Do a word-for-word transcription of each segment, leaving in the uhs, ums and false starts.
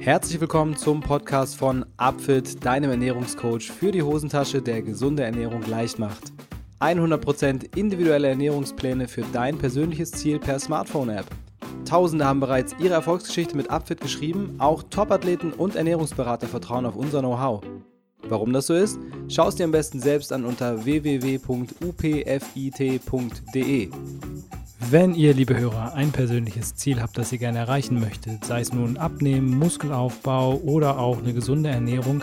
Herzlich willkommen zum Podcast von Upfit, deinem Ernährungscoach für die Hosentasche, der gesunde Ernährung leicht macht. hundert Prozent individuelle Ernährungspläne für dein persönliches Ziel per Smartphone-App. Tausende haben bereits ihre Erfolgsgeschichte mit Upfit geschrieben, auch Top-Athleten und Ernährungsberater vertrauen auf unser Know-how. Warum das so ist, schau es dir am besten selbst an unter w w w punkt u p f i t punkt d e. Wenn ihr, liebe Hörer, ein persönliches Ziel habt, das ihr gerne erreichen möchtet, sei es nun Abnehmen, Muskelaufbau oder auch eine gesunde Ernährung,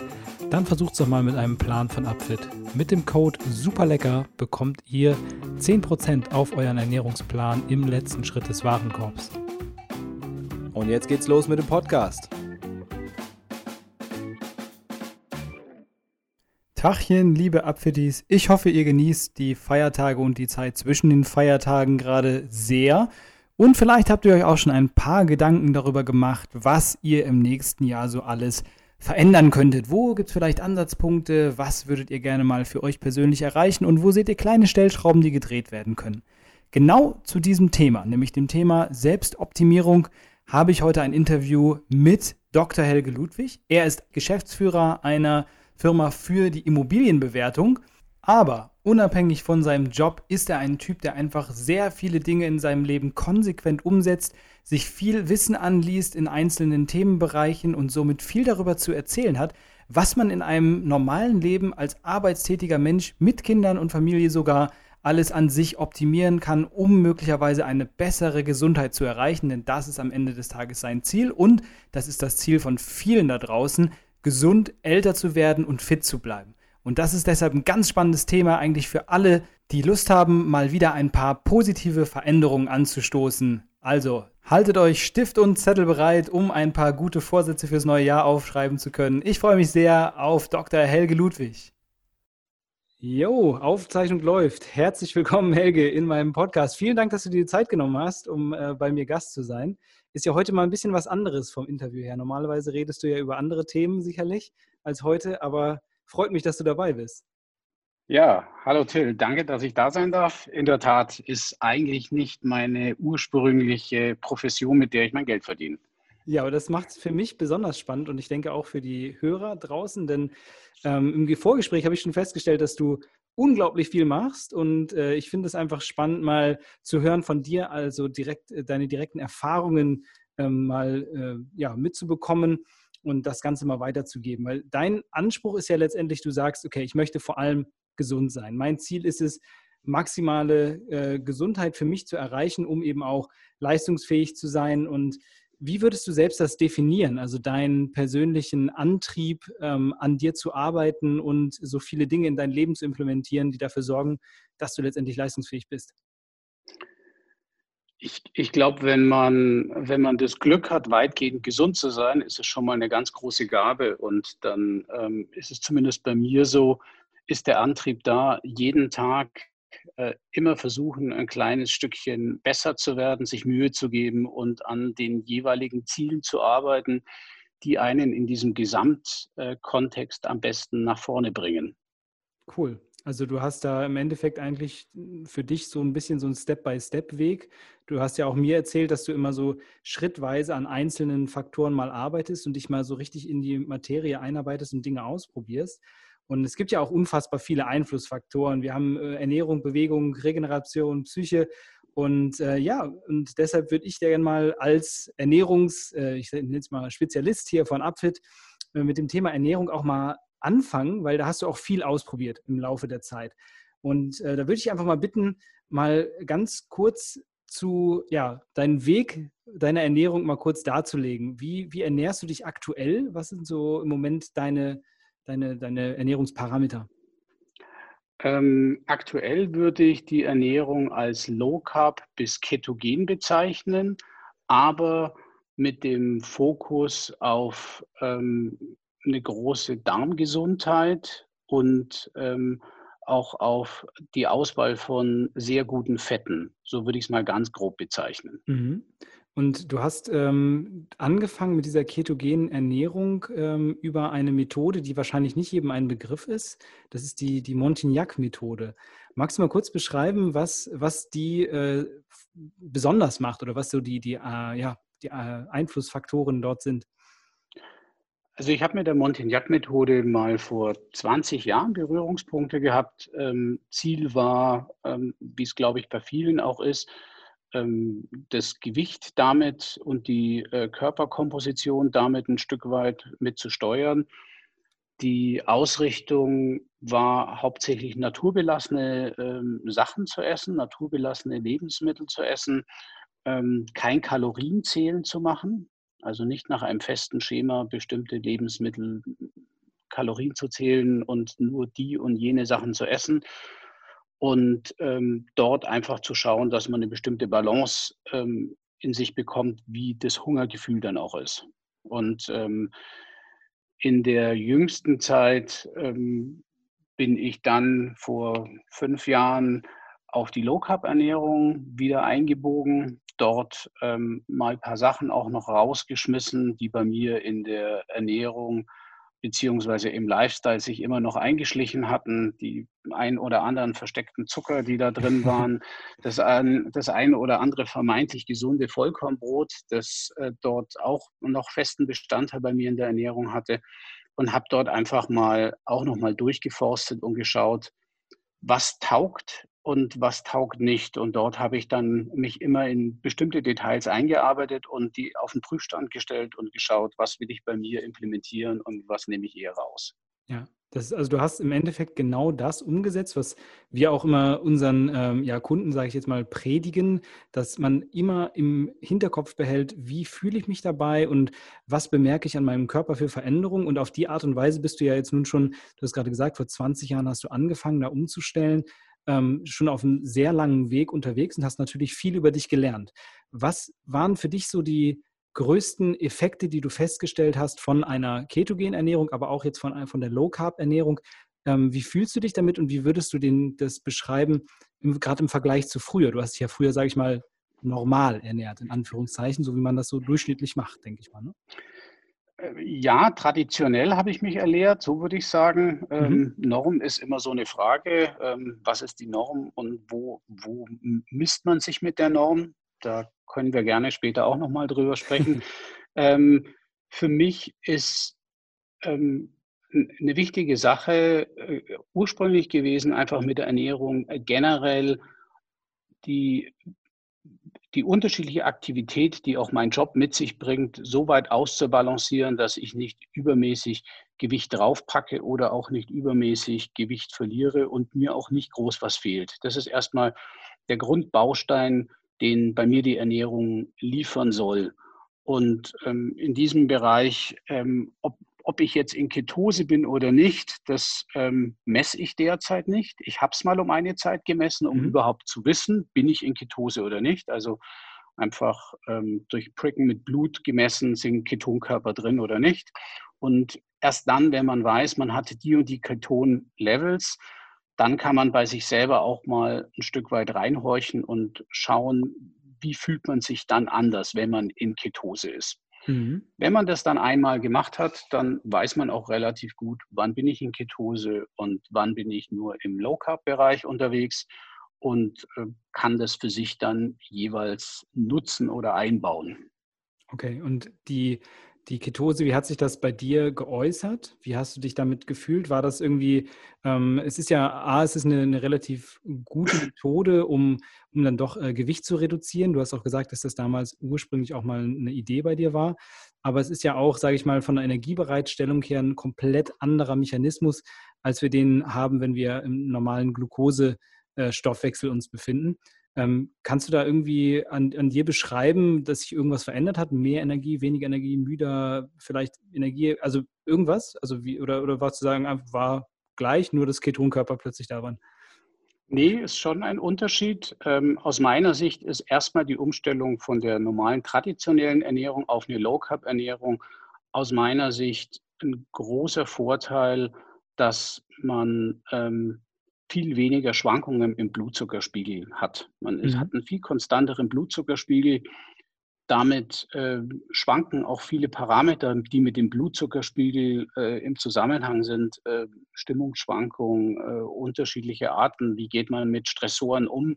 dann versucht es doch mal mit einem Plan von Upfit. Mit dem Code SUPERLECKER bekommt ihr zehn Prozent auf euren Ernährungsplan im letzten Schritt des Warenkorbs. Und jetzt geht's los mit dem Podcast. Tachchen, liebe Upfitties. Ich hoffe, ihr genießt die Feiertage und die Zeit zwischen den Feiertagen gerade sehr. Und vielleicht habt ihr euch auch schon ein paar Gedanken darüber gemacht, was ihr im nächsten Jahr so alles verändern könntet. Wo gibt es vielleicht Ansatzpunkte? Was würdet ihr gerne mal für euch persönlich erreichen? Und wo seht ihr kleine Stellschrauben, die gedreht werden können? Genau zu diesem Thema, nämlich dem Thema Selbstoptimierung, habe ich heute ein Interview mit Doktor Helge Ludwig. Er ist Geschäftsführer einer Firma für die Immobilienbewertung. Aber unabhängig von seinem Job ist er ein Typ, der einfach sehr viele Dinge in seinem Leben konsequent umsetzt, sich viel Wissen anliest in einzelnen Themenbereichen und somit viel darüber zu erzählen hat, was man in einem normalen Leben als arbeitstätiger Mensch mit Kindern und Familie sogar alles an sich optimieren kann, um möglicherweise eine bessere Gesundheit zu erreichen. Denn das ist am Ende des Tages sein Ziel und das ist das Ziel von vielen da draußen, gesund, älter zu werden und fit zu bleiben. Und das ist deshalb ein ganz spannendes Thema eigentlich für alle, die Lust haben, mal wieder ein paar positive Veränderungen anzustoßen. Also haltet euch Stift und Zettel bereit, um ein paar gute Vorsätze fürs neue Jahr aufschreiben zu können. Ich freue mich sehr auf Doktor Helge Ludwig. Jo, Aufzeichnung läuft. Herzlich willkommen, Helge, in meinem Podcast. Vielen Dank, dass du dir die Zeit genommen hast, um äh, bei mir Gast zu sein. Ist ja heute mal ein bisschen was anderes vom Interview her. Normalerweise redest du ja über andere Themen sicherlich als heute, aber freut mich, dass du dabei bist. Ja, hallo Till, danke, dass ich da sein darf. In der Tat ist eigentlich nicht meine ursprüngliche Profession, mit der ich mein Geld verdiene. Ja, aber das macht es für mich besonders spannend und ich denke auch für die Hörer draußen, denn ähm, im Vorgespräch habe ich schon festgestellt, dass du unglaublich viel machst und äh, ich finde es einfach spannend, mal zu hören von dir, also direkt äh, deine direkten Erfahrungen ähm, mal äh, ja, mitzubekommen und das Ganze mal weiterzugeben, weil dein Anspruch ist ja letztendlich, du sagst, okay, ich möchte vor allem gesund sein. Mein Ziel ist es, maximale äh, Gesundheit für mich zu erreichen, um eben auch leistungsfähig zu sein. Und wie würdest du selbst das definieren, also deinen persönlichen Antrieb, ähm, an dir zu arbeiten und so viele Dinge in dein Leben zu implementieren, die dafür sorgen, dass du letztendlich leistungsfähig bist? Ich, ich glaube, wenn man, wenn man das Glück hat, weitgehend gesund zu sein, ist es schon mal eine ganz große Gabe. Und dann ähm, ist es zumindest bei mir so, ist der Antrieb da, jeden Tag äh, immer versuchen, ein kleines Stückchen besser zu werden, sich Mühe zu geben und an den jeweiligen Zielen zu arbeiten, die einen in diesem Gesamtkontext am besten nach vorne bringen. Cool. Also du hast da im Endeffekt eigentlich für dich so ein bisschen so einen Step-by-Step-Weg. Du hast ja auch mir erzählt, dass du immer so schrittweise an einzelnen Faktoren mal arbeitest und dich mal so richtig in die Materie einarbeitest und Dinge ausprobierst. Und es gibt ja auch unfassbar viele Einflussfaktoren. Wir haben Ernährung, Bewegung, Regeneration, Psyche. Und äh, ja, und deshalb würde ich dir gerne mal als Ernährungs-, äh, ich nenne es mal Spezialist hier von Upfit, äh, mit dem Thema Ernährung auch mal anfangen, weil da hast du auch viel ausprobiert im Laufe der Zeit. Und äh, da würde ich einfach mal bitten, mal ganz kurz zu, ja, deinen Weg deiner Ernährung mal kurz darzulegen. Wie, wie ernährst du dich aktuell? Was sind so im Moment deine, deine, deine Ernährungsparameter? Ähm, aktuell würde ich die Ernährung als Low Carb bis Ketogen bezeichnen, aber mit dem Fokus auf ähm, eine große Darmgesundheit und ähm, auch auf die Auswahl von sehr guten Fetten. So würde ich es mal ganz grob bezeichnen. Mhm. Und du hast ähm, angefangen mit dieser ketogenen Ernährung ähm, über eine Methode, die wahrscheinlich nicht jedem ein Begriff ist. Das ist die, die Montignac-Methode. Magst du mal kurz beschreiben, was, was die äh, besonders macht oder was so die, die, äh, ja, die äh, Einflussfaktoren dort sind? Also ich habe mit der Montignac-Methode mal vor zwanzig Jahren Berührungspunkte gehabt. Ähm, Ziel war, ähm, wie es glaube ich bei vielen auch ist, ähm, das Gewicht damit und die äh, Körperkomposition damit ein Stück weit mit zu steuern. Die Ausrichtung war hauptsächlich naturbelassene ähm, Sachen zu essen, naturbelassene Lebensmittel zu essen, ähm, kein Kalorienzählen zu machen, also nicht nach einem festen Schema bestimmte Lebensmittel Kalorien zu zählen und nur die und jene Sachen zu essen und ähm, dort einfach zu schauen, dass man eine bestimmte Balance ähm, in sich bekommt, wie das Hungergefühl dann auch ist. Und ähm, in der jüngsten Zeit ähm, bin ich dann vor fünf Jahren auf die Low-Carb-Ernährung wieder eingebogen, dort ähm, mal ein paar Sachen auch noch rausgeschmissen, die bei mir in der Ernährung beziehungsweise im Lifestyle sich immer noch eingeschlichen hatten, die ein oder anderen versteckten Zucker, die da drin waren, das, ein, das ein oder andere vermeintlich gesunde Vollkornbrot, das äh, dort auch noch festen Bestandteil bei mir in der Ernährung hatte, und habe dort einfach mal auch noch mal durchgeforstet und geschaut, was taugt und was taugt nicht. Und dort habe ich dann mich immer in bestimmte Details eingearbeitet und die auf den Prüfstand gestellt und geschaut, was will ich bei mir implementieren und was nehme ich eher raus. Ja, das ist, also du hast im Endeffekt genau das umgesetzt, was wir auch immer unseren ähm, ja, Kunden, sage ich jetzt mal, predigen, dass man immer im Hinterkopf behält, wie fühle ich mich dabei und was bemerke ich an meinem Körper für Veränderungen. Und auf die Art und Weise bist du ja jetzt nun schon, du hast gerade gesagt, vor zwanzig Jahren hast du angefangen, da umzustellen, Ähm, schon auf einem sehr langen Weg unterwegs und hast natürlich viel über dich gelernt. Was waren für dich so die größten Effekte, die du festgestellt hast von einer Ketogenernährung, aber auch jetzt von, von der Low-Carb-Ernährung? Ähm, wie fühlst du dich damit und wie würdest du den, das beschreiben, gerade im Vergleich zu früher? Du hast dich ja früher, sage ich mal, normal ernährt, in Anführungszeichen, so wie man das so durchschnittlich macht, denke ich mal, ne? Ja, traditionell habe ich mich ernährt, so würde ich sagen. Mhm. Ähm, Norm ist immer so eine Frage, ähm, was ist die Norm und wo, wo misst man sich mit der Norm? Da können wir gerne später auch nochmal drüber sprechen. ähm, für mich ist ähm, eine wichtige Sache äh, ursprünglich gewesen, einfach mit der Ernährung äh, generell die die unterschiedliche Aktivität, die auch mein Job mit sich bringt, so weit auszubalancieren, dass ich nicht übermäßig Gewicht draufpacke oder auch nicht übermäßig Gewicht verliere und mir auch nicht groß was fehlt. Das ist erstmal der Grundbaustein, den bei mir die Ernährung liefern soll. Und ähm, in diesem Bereich, ähm, ob, ob ich jetzt in Ketose bin oder nicht, das ähm, messe ich derzeit nicht. Ich habe es mal um eine Zeit gemessen, um mhm. überhaupt zu wissen, bin ich in Ketose oder nicht. Also einfach ähm, durch Pricken mit Blut gemessen, sind Ketonkörper drin oder nicht. Und erst dann, wenn man weiß, man hatte die und die Keton-Levels, dann kann man bei sich selber auch mal ein Stück weit reinhorchen und schauen, wie fühlt man sich dann anders, wenn man in Ketose ist. Wenn man das dann einmal gemacht hat, dann weiß man auch relativ gut, wann bin ich in Ketose und wann bin ich nur im Low-Carb-Bereich unterwegs und kann das für sich dann jeweils nutzen oder einbauen. Okay, und die, die Ketose, wie hat sich das bei dir geäußert? Wie hast du dich damit gefühlt? War das irgendwie, ähm, es ist ja, A, es ist eine, eine relativ gute Methode, um, um dann doch äh, Gewicht zu reduzieren. Du hast auch gesagt, dass das damals ursprünglich auch mal eine Idee bei dir war. Aber es ist ja auch, sage ich mal, von der Energiebereitstellung her ein komplett anderer Mechanismus, als wir den haben, wenn wir im normalen Glukosestoffwechsel äh, uns befinden. Ähm, kannst du da irgendwie an, an dir beschreiben, dass sich irgendwas verändert hat? Mehr Energie, weniger Energie, müder, vielleicht Energie, also irgendwas? Also wie, oder, oder war zu sagen, war gleich, nur das Ketonkörper plötzlich da waren? Nee, ist schon ein Unterschied. Ähm, aus meiner Sicht ist erstmal die Umstellung von der normalen traditionellen Ernährung auf eine Low-Carb-Ernährung aus meiner Sicht ein großer Vorteil, dass man ähm, viel weniger Schwankungen im Blutzuckerspiegel hat. Man mhm. hat einen viel konstanteren Blutzuckerspiegel. Damit äh, schwanken auch viele Parameter, die mit dem Blutzuckerspiegel äh, im Zusammenhang sind. Äh, Stimmungsschwankungen, äh, unterschiedliche Arten. Wie geht man mit Stressoren um?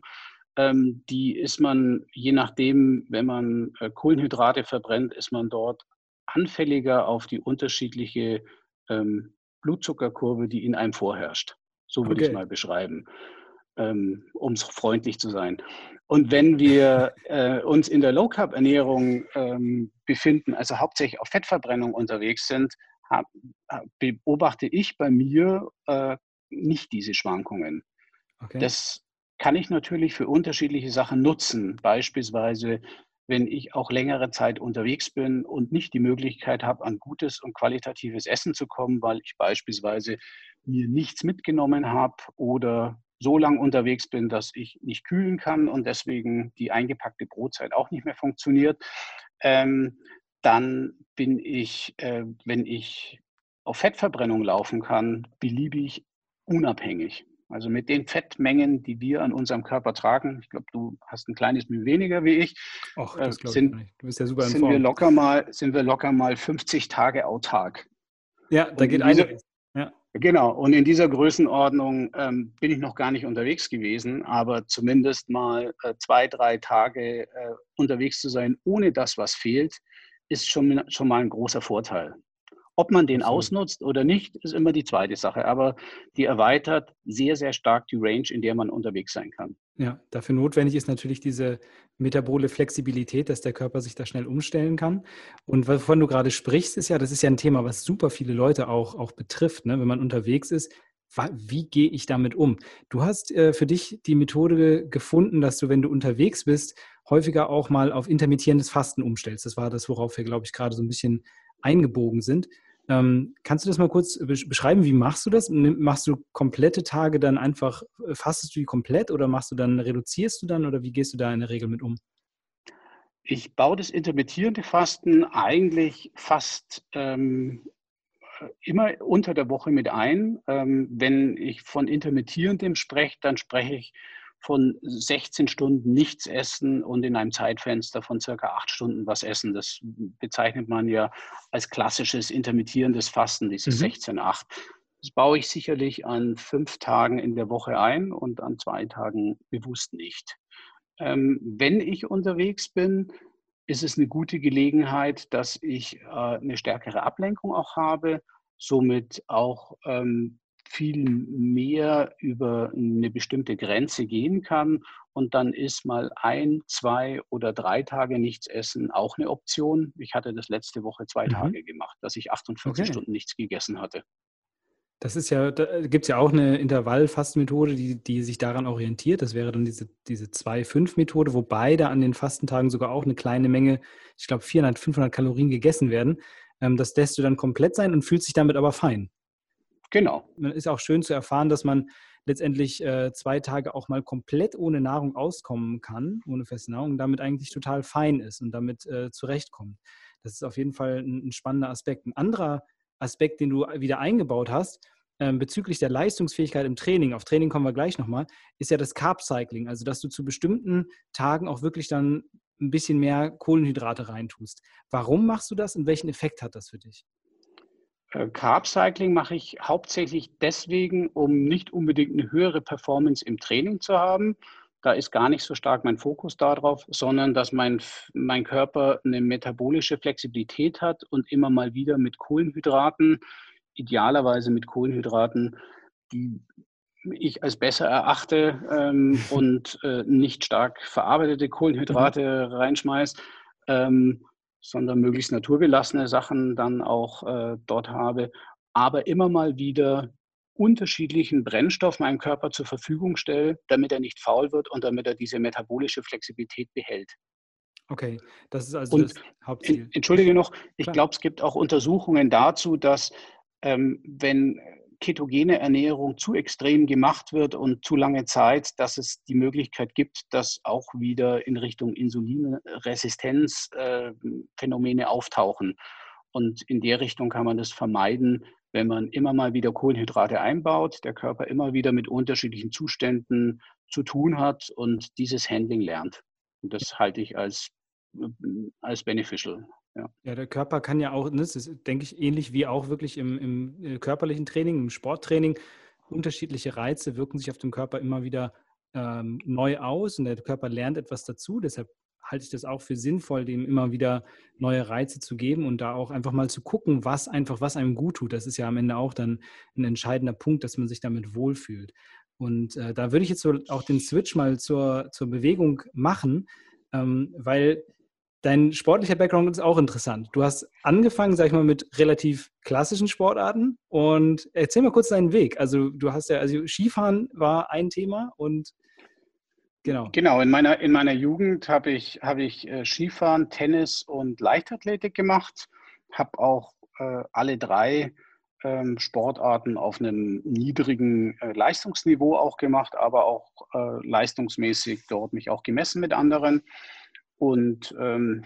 Ähm, die ist man, je nachdem, wenn man äh, Kohlenhydrate verbrennt, ist man dort anfälliger auf die unterschiedliche ähm, Blutzuckerkurve, die in einem vorherrscht. So würde okay. ich mal beschreiben, ähm, um freundlich zu sein. Und wenn wir äh, uns in der Low-Carb-Ernährung ähm, befinden, also hauptsächlich auf Fettverbrennung unterwegs sind, hab, beobachte ich bei mir äh, nicht diese Schwankungen. Okay. Das kann ich natürlich für unterschiedliche Sachen nutzen. Beispielsweise, wenn ich auch längere Zeit unterwegs bin und nicht die Möglichkeit habe, an gutes und qualitatives Essen zu kommen, weil ich beispielsweise mir nichts mitgenommen habe oder so lange unterwegs bin, dass ich nicht kühlen kann und deswegen die eingepackte Brotzeit auch nicht mehr funktioniert, ähm, dann bin ich, äh, wenn ich auf Fettverbrennung laufen kann, beliebig unabhängig. Also mit den Fettmengen, die wir an unserem Körper tragen, ich glaube, du hast ein kleines bisschen weniger wie ich, Och, das glaub ich sind, nicht. Du bist ja super in Form. sind wir locker mal, sind wir locker mal fünfzig Tage autark. Ja, da und geht eine. Ja. Genau, und in dieser Größenordnung ähm, bin ich noch gar nicht unterwegs gewesen, aber zumindest mal äh, zwei, drei Tage äh, unterwegs zu sein, ohne das, was fehlt, ist schon, schon mal ein großer Vorteil. Ob man den ausnutzt oder nicht, ist immer die zweite Sache. Aber die erweitert sehr, sehr stark die Range, in der man unterwegs sein kann. Ja, dafür notwendig ist natürlich diese metabole Flexibilität, dass der Körper sich da schnell umstellen kann. Und wovon du gerade sprichst, ist ja, das ist ja ein Thema, was super viele Leute auch, auch betrifft, ne? Wenn man unterwegs ist. Wie gehe ich damit um? Du hast äh, für dich die Methode gefunden, dass du, wenn du unterwegs bist, häufiger auch mal auf intermittierendes Fasten umstellst. Das war das, worauf wir, glaube ich, gerade so ein bisschen eingebogen sind. Ähm, kannst du das mal kurz beschreiben? Wie machst du das? Machst du komplette Tage dann einfach, fastest du die komplett oder machst du dann, reduzierst du dann oder wie gehst du da in der Regel mit um? Ich baue das intermittierende Fasten eigentlich fast ähm immer unter der Woche mit ein. Ähm, wenn ich von intermittierendem spreche, dann spreche ich von sechzehn Stunden nichts essen und in einem Zeitfenster von circa acht Stunden was essen. Das bezeichnet man ja als klassisches intermittierendes Fasten, dieses mhm. sechzehn acht. Das baue ich sicherlich an fünf Tagen in der Woche ein und an zwei Tagen bewusst nicht. Ähm, wenn ich unterwegs bin, ist es eine gute Gelegenheit, dass ich äh, eine stärkere Ablenkung auch habe, somit auch ähm, viel mehr über eine bestimmte Grenze gehen kann. Und dann ist mal ein, zwei oder drei Tage nichts essen auch eine Option. Ich hatte das letzte Woche zwei mhm. Tage gemacht, dass ich achtundvierzig okay. Stunden nichts gegessen hatte. Das ist ja, da gibt es ja auch eine Intervallfastenmethode, die, die sich daran orientiert. Das wäre dann diese, diese zwei fünf Methode, wo beide an den Fastentagen sogar auch eine kleine Menge, ich glaube vierhundert, fünfhundert Kalorien gegessen werden. Das lässt du dann komplett sein und fühlst dich damit aber fein. Genau. Ist auch schön zu erfahren, dass man letztendlich zwei Tage auch mal komplett ohne Nahrung auskommen kann, ohne feste Nahrung, und damit eigentlich total fein ist und damit zurechtkommt. Das ist auf jeden Fall ein spannender Aspekt. Ein anderer Aspekt, den du wieder eingebaut hast, äh, bezüglich der Leistungsfähigkeit im Training, auf Training kommen wir gleich nochmal, ist ja das Carb-Cycling, also dass du zu bestimmten Tagen auch wirklich dann ein bisschen mehr Kohlenhydrate reintust. Warum machst du das und welchen Effekt hat das für dich? Carb-Cycling mache ich hauptsächlich deswegen, um nicht unbedingt eine höhere Performance im Training zu haben. Da ist gar nicht so stark mein Fokus darauf, sondern dass mein, mein Körper eine metabolische Flexibilität hat und immer mal wieder mit Kohlenhydraten, idealerweise mit Kohlenhydraten, die ich als besser erachte ähm, und äh, nicht stark verarbeitete Kohlenhydrate reinschmeißt, ähm, sondern möglichst naturbelassene Sachen dann auch äh, dort habe, aber immer mal wieder unterschiedlichen Brennstoff meinem Körper zur Verfügung stelle, damit er nicht faul wird und damit er diese metabolische Flexibilität behält. Okay, das ist also und das Hauptziel. Entschuldige noch, ich glaube, es gibt auch Untersuchungen dazu, dass ähm, wenn ketogene Ernährung zu extrem gemacht wird und zu lange Zeit, dass es die Möglichkeit gibt, dass auch wieder in Richtung Insulinresistenz äh, Phänomene auftauchen. Und in der Richtung kann man das vermeiden, wenn man immer mal wieder Kohlenhydrate einbaut, der Körper immer wieder mit unterschiedlichen Zuständen zu tun hat und dieses Handling lernt. Und das halte ich als, als beneficial. Ja. Ja, der Körper kann ja auch, das ist, denke ich, ähnlich wie auch wirklich im, im körperlichen Training, im Sporttraining, unterschiedliche Reize wirken sich auf den Körper immer wieder ähm, neu aus und der Körper lernt etwas dazu. Deshalb halte ich das auch für sinnvoll, dem immer wieder neue Reize zu geben und da auch einfach mal zu gucken, was einfach, was einem gut tut. Das ist ja am Ende auch dann ein entscheidender Punkt, dass man sich damit wohlfühlt. Und äh, da würde ich jetzt so auch den Switch mal zur, zur Bewegung machen, ähm, weil dein sportlicher Background ist auch interessant. Du hast angefangen, sag ich mal, mit relativ klassischen Sportarten und erzähl mal kurz deinen Weg. Also du hast ja, also Skifahren war ein Thema und genau. Genau, in meiner, in meiner Jugend habe ich, hab ich äh, Skifahren, Tennis und Leichtathletik gemacht, habe auch äh, alle drei Sportarten auf einem niedrigen Leistungsniveau auch gemacht, aber auch äh, leistungsmäßig dort mich auch gemessen mit anderen. Und ähm,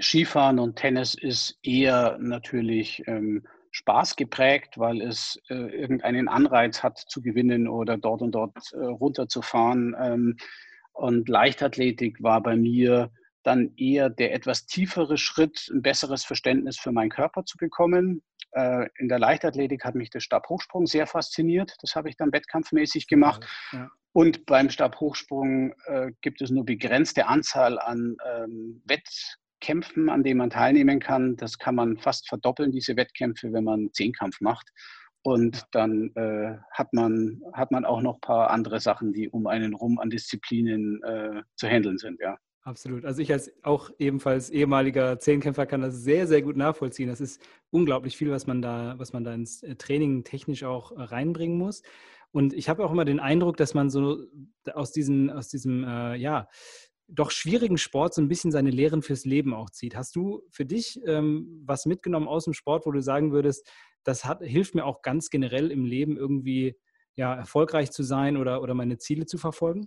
Skifahren und Tennis ist eher natürlich ähm, Spaß geprägt, weil es äh, irgendeinen Anreiz hat zu gewinnen oder dort und dort äh, runterzufahren. Ähm, und Leichtathletik war bei mir dann eher der etwas tiefere Schritt, ein besseres Verständnis für meinen Körper zu bekommen. In der Leichtathletik hat mich der Stabhochsprung sehr fasziniert. Das habe ich dann wettkampfmäßig gemacht. Ja, ja. Und beim Stabhochsprung äh, gibt es nur begrenzte Anzahl an ähm, Wettkämpfen, an denen man teilnehmen kann. Das kann man fast verdoppeln, diese Wettkämpfe, wenn man Zehnkampf macht. Und ja. dann äh, hat man, hat man auch noch ein paar andere Sachen, die um einen rum an Disziplinen äh, zu handeln sind, ja. Absolut. Also ich als auch ebenfalls ehemaliger Zehnkämpfer kann das sehr, sehr gut nachvollziehen. Das ist unglaublich viel, was man da, was man da ins Training technisch auch reinbringen muss. Und ich habe auch immer den Eindruck, dass man so aus diesem, aus diesem äh, ja, doch schwierigen Sport so ein bisschen seine Lehren fürs Leben auch zieht. Hast du für dich ähm, was mitgenommen aus dem Sport, wo du sagen würdest, das hat, hilft mir auch ganz generell im Leben irgendwie ja, erfolgreich zu sein oder, oder meine Ziele zu verfolgen?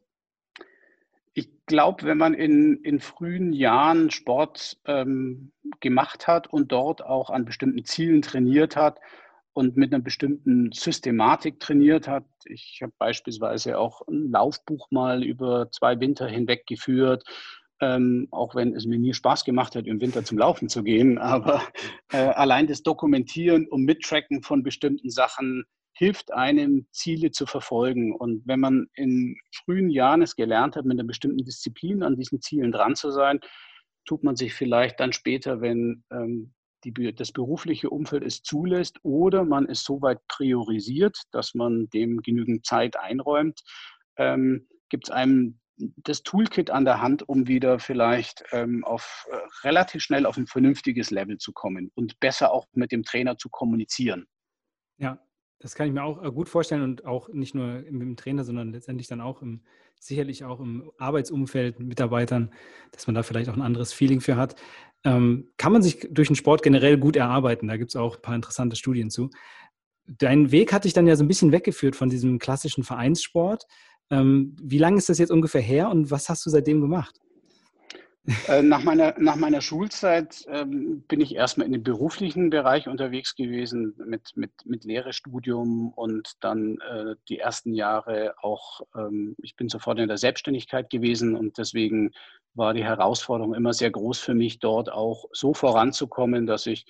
Ich glaube, wenn man in, in frühen Jahren Sport ähm, gemacht hat und dort auch an bestimmten Zielen trainiert hat und mit einer bestimmten Systematik trainiert hat, ich habe beispielsweise auch ein Laufbuch mal über zwei Winter hinweg geführt, ähm, auch wenn es mir nie Spaß gemacht hat, im Winter zum Laufen zu gehen, aber äh, allein das Dokumentieren und Mittracken von bestimmten Sachen hilft einem, Ziele zu verfolgen. Und wenn man in frühen Jahren es gelernt hat, mit einer bestimmten Disziplin an diesen Zielen dran zu sein, tut man sich vielleicht dann später, wenn ähm, die, das berufliche Umfeld es zulässt oder man es so weit priorisiert, dass man dem genügend Zeit einräumt, ähm, gibt es einem das Toolkit an der Hand, um wieder vielleicht ähm, auf, äh, relativ schnell auf ein vernünftiges Level zu kommen und besser auch mit dem Trainer zu kommunizieren. Ja. Das kann ich mir auch gut vorstellen und auch nicht nur im Trainer, sondern letztendlich dann auch im, sicherlich auch im Arbeitsumfeld mit Mitarbeitern, dass man da vielleicht auch ein anderes Feeling für hat. Ähm, kann man sich durch den Sport generell gut erarbeiten. Da gibt es auch ein paar interessante Studien zu. Dein Weg hat dich dann ja so ein bisschen weggeführt von diesem klassischen Vereinssport. Ähm, wie lange ist das jetzt ungefähr her und was hast du seitdem gemacht? Nach meiner, nach meiner Schulzeit ähm, bin ich erstmal in dem beruflichen Bereich unterwegs gewesen mit, mit, mit Lehre, Studium und dann äh, die ersten Jahre auch, ähm, ich bin sofort in der Selbstständigkeit gewesen und deswegen war die Herausforderung immer sehr groß für mich, dort auch so voranzukommen, dass ich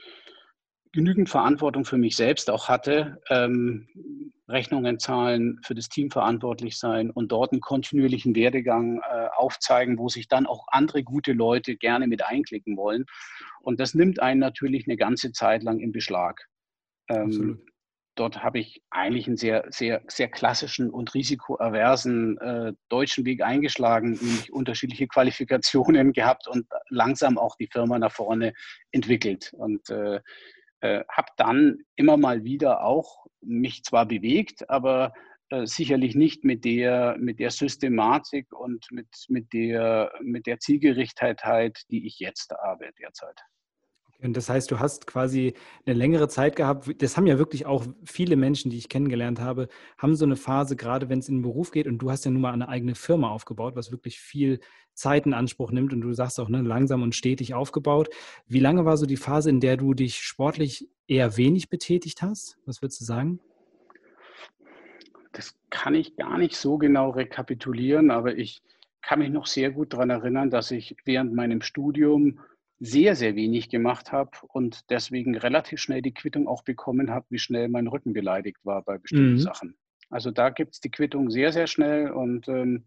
genügend Verantwortung für mich selbst auch hatte, ähm, Rechnungen zahlen, für das Team verantwortlich sein und dort einen kontinuierlichen Werdegang äh, aufzeigen, wo sich dann auch andere gute Leute gerne mit einklicken wollen. Und das nimmt einen natürlich eine ganze Zeit lang in Beschlag. Ähm, dort habe ich eigentlich einen sehr, sehr, sehr klassischen und risikoaversen äh, deutschen Weg eingeschlagen, nämlich unterschiedliche Qualifikationen gehabt und langsam auch die Firma nach vorne entwickelt. Und äh, Äh, habe dann immer mal wieder auch mich zwar bewegt, aber äh, sicherlich nicht mit der, mit der Systematik und mit, mit, der, mit der Zielgerichtetheit, die ich jetzt habe derzeit. Und das heißt, du hast quasi eine längere Zeit gehabt, das haben ja wirklich auch viele Menschen, die ich kennengelernt habe, haben so eine Phase, gerade wenn es in den Beruf geht und du hast ja nun mal eine eigene Firma aufgebaut, was wirklich viel Zeit in Anspruch nimmt und du sagst auch, ne, langsam und stetig aufgebaut. Wie lange war so die Phase, in der du dich sportlich eher wenig betätigt hast? Was würdest du sagen? Das kann ich gar nicht so genau rekapitulieren, aber ich kann mich noch sehr gut daran erinnern, dass ich während meinem Studium sehr, sehr wenig gemacht habe und deswegen relativ schnell die Quittung auch bekommen habe, wie schnell mein Rücken beleidigt war bei bestimmten mhm. Sachen. Also da gibt es die Quittung sehr, sehr schnell und ähm,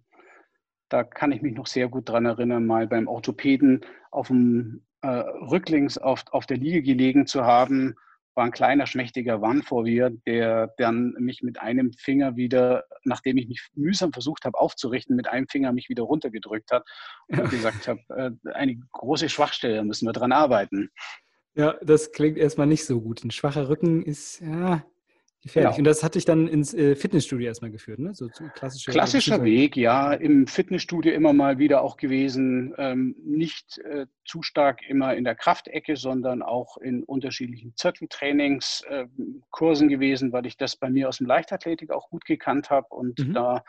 Da kann ich mich noch sehr gut dran erinnern, mal beim Orthopäden auf dem äh, Rücklings auf, auf der Liege gelegen zu haben. War ein kleiner, schmächtiger Mann vor mir, der dann mich mit einem Finger wieder, nachdem ich mich mühsam versucht habe aufzurichten, mit einem Finger mich wieder runtergedrückt hat und gesagt habe, äh, eine große Schwachstelle, da müssen wir dran arbeiten. Ja, das klingt erstmal nicht so gut. Ein schwacher Rücken ist ja gefährlich. Genau. Und das hat dich dann ins äh, Fitnessstudio erstmal geführt, ne? So klassischer klassischer Weg, ja. Im Fitnessstudio immer mal wieder auch gewesen. Ähm, nicht äh, zu stark immer in der Kraftecke, sondern auch in unterschiedlichen Zirkeltrainingskursen äh, gewesen, weil ich das bei mir aus dem Leichtathletik auch gut gekannt habe und mhm. da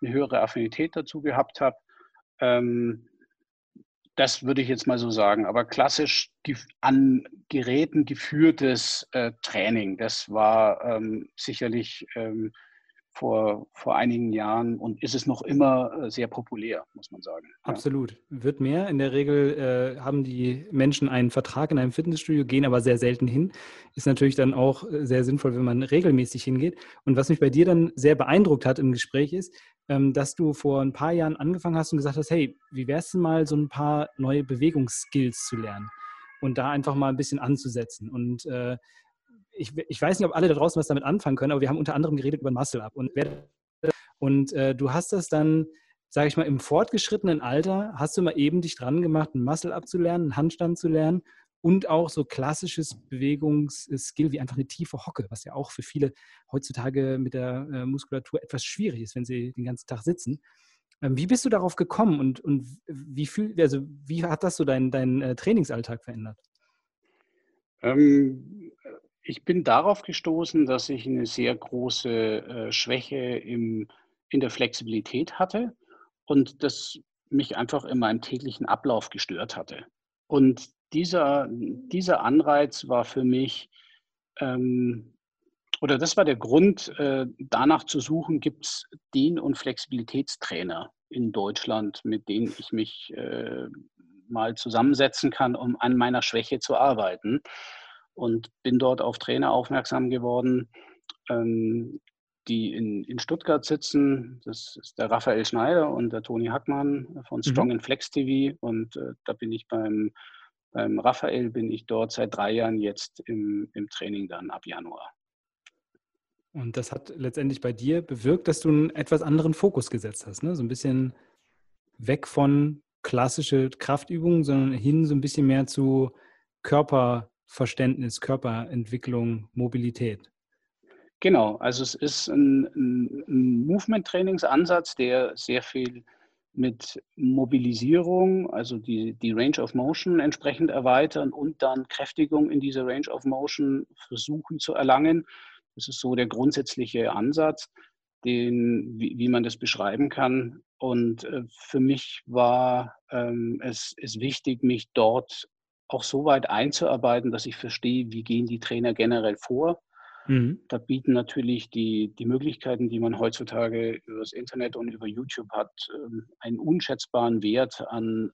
eine höhere Affinität dazu gehabt habe. Ähm, Das würde ich jetzt mal so sagen. Aber klassisch die, an Geräten geführtes äh, Training, das war ähm, sicherlich ähm, vor, vor einigen Jahren und ist es noch immer äh, sehr populär, muss man sagen. Ja. Absolut. Wird mehr. In der Regel äh, haben die Menschen einen Vertrag in einem Fitnessstudio, gehen aber sehr selten hin. Ist natürlich dann auch sehr sinnvoll, wenn man regelmäßig hingeht. Und was mich bei dir dann sehr beeindruckt hat im Gespräch ist, dass du vor ein paar Jahren angefangen hast und gesagt hast, hey, wie wär's denn mal, so ein paar neue Bewegungsskills zu lernen und da einfach mal ein bisschen anzusetzen. Und äh, ich, ich weiß nicht, ob alle da draußen was damit anfangen können, aber wir haben unter anderem geredet über Muscle-Up. Und, und äh, du hast das dann, sage ich mal, im fortgeschrittenen Alter, hast du mal eben dich dran gemacht, ein Muscle-Up zu lernen, einen Handstand zu lernen und auch so klassisches Bewegungsskill wie einfach eine tiefe Hocke, was ja auch für viele heutzutage mit der äh, Muskulatur etwas schwierig ist, wenn sie den ganzen Tag sitzen. Ähm, wie bist du darauf gekommen und, und wie, fühl, also wie hat das so deinen dein, äh, Trainingsalltag verändert? Ähm, ich bin darauf gestoßen, dass ich eine sehr große äh, Schwäche im, in der Flexibilität hatte und das mich einfach in meinem täglichen Ablauf gestört hatte. Und Dieser, dieser Anreiz war für mich, ähm, oder das war der Grund, äh, danach zu suchen, gibt es Dehn- und Flexibilitätstrainer in Deutschland, mit denen ich mich äh, mal zusammensetzen kann, um an meiner Schwäche zu arbeiten. Und bin dort auf Trainer aufmerksam geworden, ähm, die in, in Stuttgart sitzen. Das ist der Raphael Schneider und der Toni Hackmann von Strong and Flex T V. Und äh, da bin ich beim Beim Raphael bin ich dort seit drei Jahren jetzt im, im Training dann ab Januar. Und das hat letztendlich bei dir bewirkt, dass du einen etwas anderen Fokus gesetzt hast, ne? So ein bisschen weg von klassische Kraftübungen, sondern hin so ein bisschen mehr zu Körperverständnis, Körperentwicklung, Mobilität. Genau, also es ist ein, ein Movement-Trainingsansatz, der sehr viel mit Mobilisierung, also die, die Range of Motion entsprechend erweitern und dann Kräftigung in dieser Range of Motion versuchen zu erlangen. Das ist so der grundsätzliche Ansatz, den, wie, wie man das beschreiben kann. Und äh, für mich war ähm, es ist wichtig, mich dort auch so weit einzuarbeiten, dass ich verstehe, wie gehen die Trainer generell vor. Mhm. Da bieten natürlich die, die Möglichkeiten, die man heutzutage über das Internet und über YouTube hat, einen unschätzbaren Wert an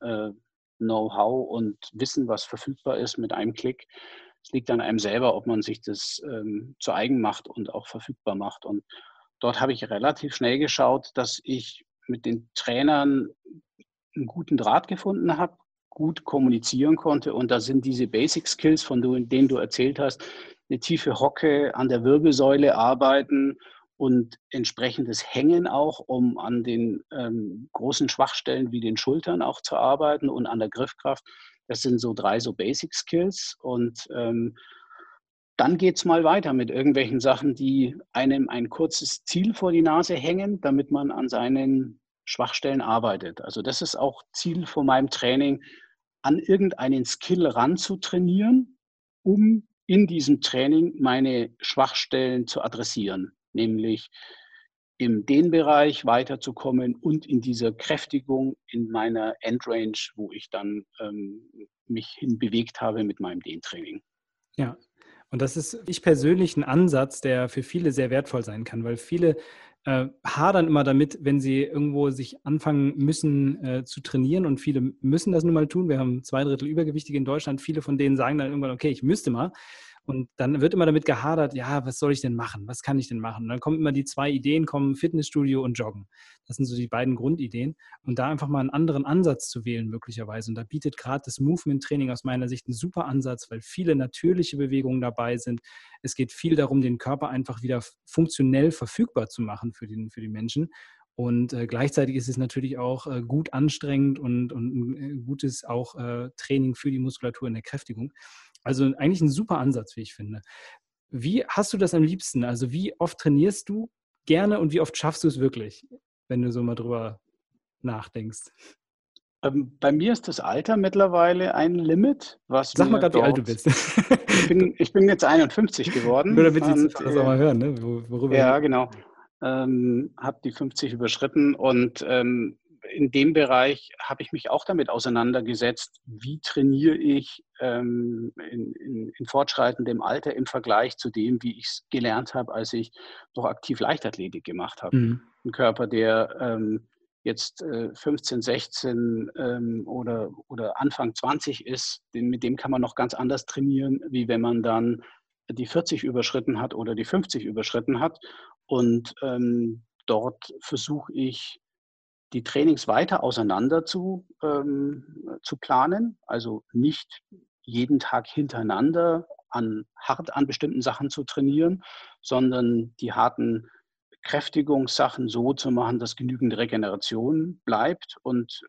Know-how und Wissen, was verfügbar ist mit einem Klick. Es liegt an einem selber, ob man sich das zu eigen macht und auch verfügbar macht. Und dort habe ich relativ schnell geschaut, dass ich mit den Trainern einen guten Draht gefunden habe, gut kommunizieren konnte. Und da sind diese Basic Skills, von denen du erzählt hast, eine tiefe Hocke, an der Wirbelsäule arbeiten und entsprechendes Hängen auch, um an den ähm, großen Schwachstellen wie den Schultern auch zu arbeiten und an der Griffkraft. Das sind so drei so Basic Skills. Und ähm, dann geht es mal weiter mit irgendwelchen Sachen, die einem ein kurzes Ziel vor die Nase hängen, damit man an seinen Schwachstellen arbeitet. Also das ist auch Ziel von meinem Training, an irgendeinen Skill ranzutrainieren, um in diesem Training meine Schwachstellen zu adressieren, nämlich im Dehnbereich weiterzukommen und in dieser Kräftigung in meiner Endrange, wo ich dann ähm, mich hin bewegt habe mit meinem Dehntraining. Ja, und das ist ich persönlich ein Ansatz, der für viele sehr wertvoll sein kann, weil viele äh, hadern immer damit, wenn sie irgendwo sich anfangen müssen äh, zu trainieren, und viele müssen das nun mal tun. Wir haben zwei Drittel Übergewichtige in Deutschland. Viele von denen sagen dann irgendwann, okay, ich müsste mal. Und dann wird immer damit gehadert, ja, was soll ich denn machen? Was kann ich denn machen? Und dann kommen immer die zwei Ideen, kommen Fitnessstudio und Joggen. Das sind so die beiden Grundideen. Und da einfach mal einen anderen Ansatz zu wählen möglicherweise. Und da bietet gerade das Movement-Training aus meiner Sicht einen super Ansatz, weil viele natürliche Bewegungen dabei sind. Es geht viel darum, den Körper einfach wieder funktionell verfügbar zu machen für den, für die Menschen. Und äh, gleichzeitig ist es natürlich auch äh, gut anstrengend und, und ein gutes auch äh, Training für die Muskulatur in der Kräftigung. Also eigentlich ein super Ansatz, wie ich finde. Wie hast du das am liebsten? Also wie oft trainierst du gerne und wie oft schaffst du es wirklich, wenn du so mal drüber nachdenkst? Bei mir ist das Alter mittlerweile ein Limit. Was Sag mal gerade, wie alt du bist. Ich bin, ich bin jetzt einundfünfzig geworden. Nur damit Sie das auch mal hören, ne? Worüber ja, genau. Ähm, habe die fünfzig überschritten und ähm, in dem Bereich habe ich mich auch damit auseinandergesetzt, wie trainiere ich ähm, in, in, in fortschreitendem Alter im Vergleich zu dem, wie ich es gelernt habe, als ich noch aktiv Leichtathletik gemacht habe. Mhm. Ein Körper, der ähm, jetzt äh, fünfzehn, sechzehn ähm, oder, oder Anfang zwanzig ist, den, mit dem kann man noch ganz anders trainieren, wie wenn man dann die vierzig überschritten hat oder die fünfzig überschritten hat. Und ähm, dort versuche ich, die Trainings weiter auseinander zu, ähm, zu planen. Also nicht jeden Tag hintereinander an, hart an bestimmten Sachen zu trainieren, sondern die harten Kräftigungssachen so zu machen, dass genügend Regeneration bleibt. Und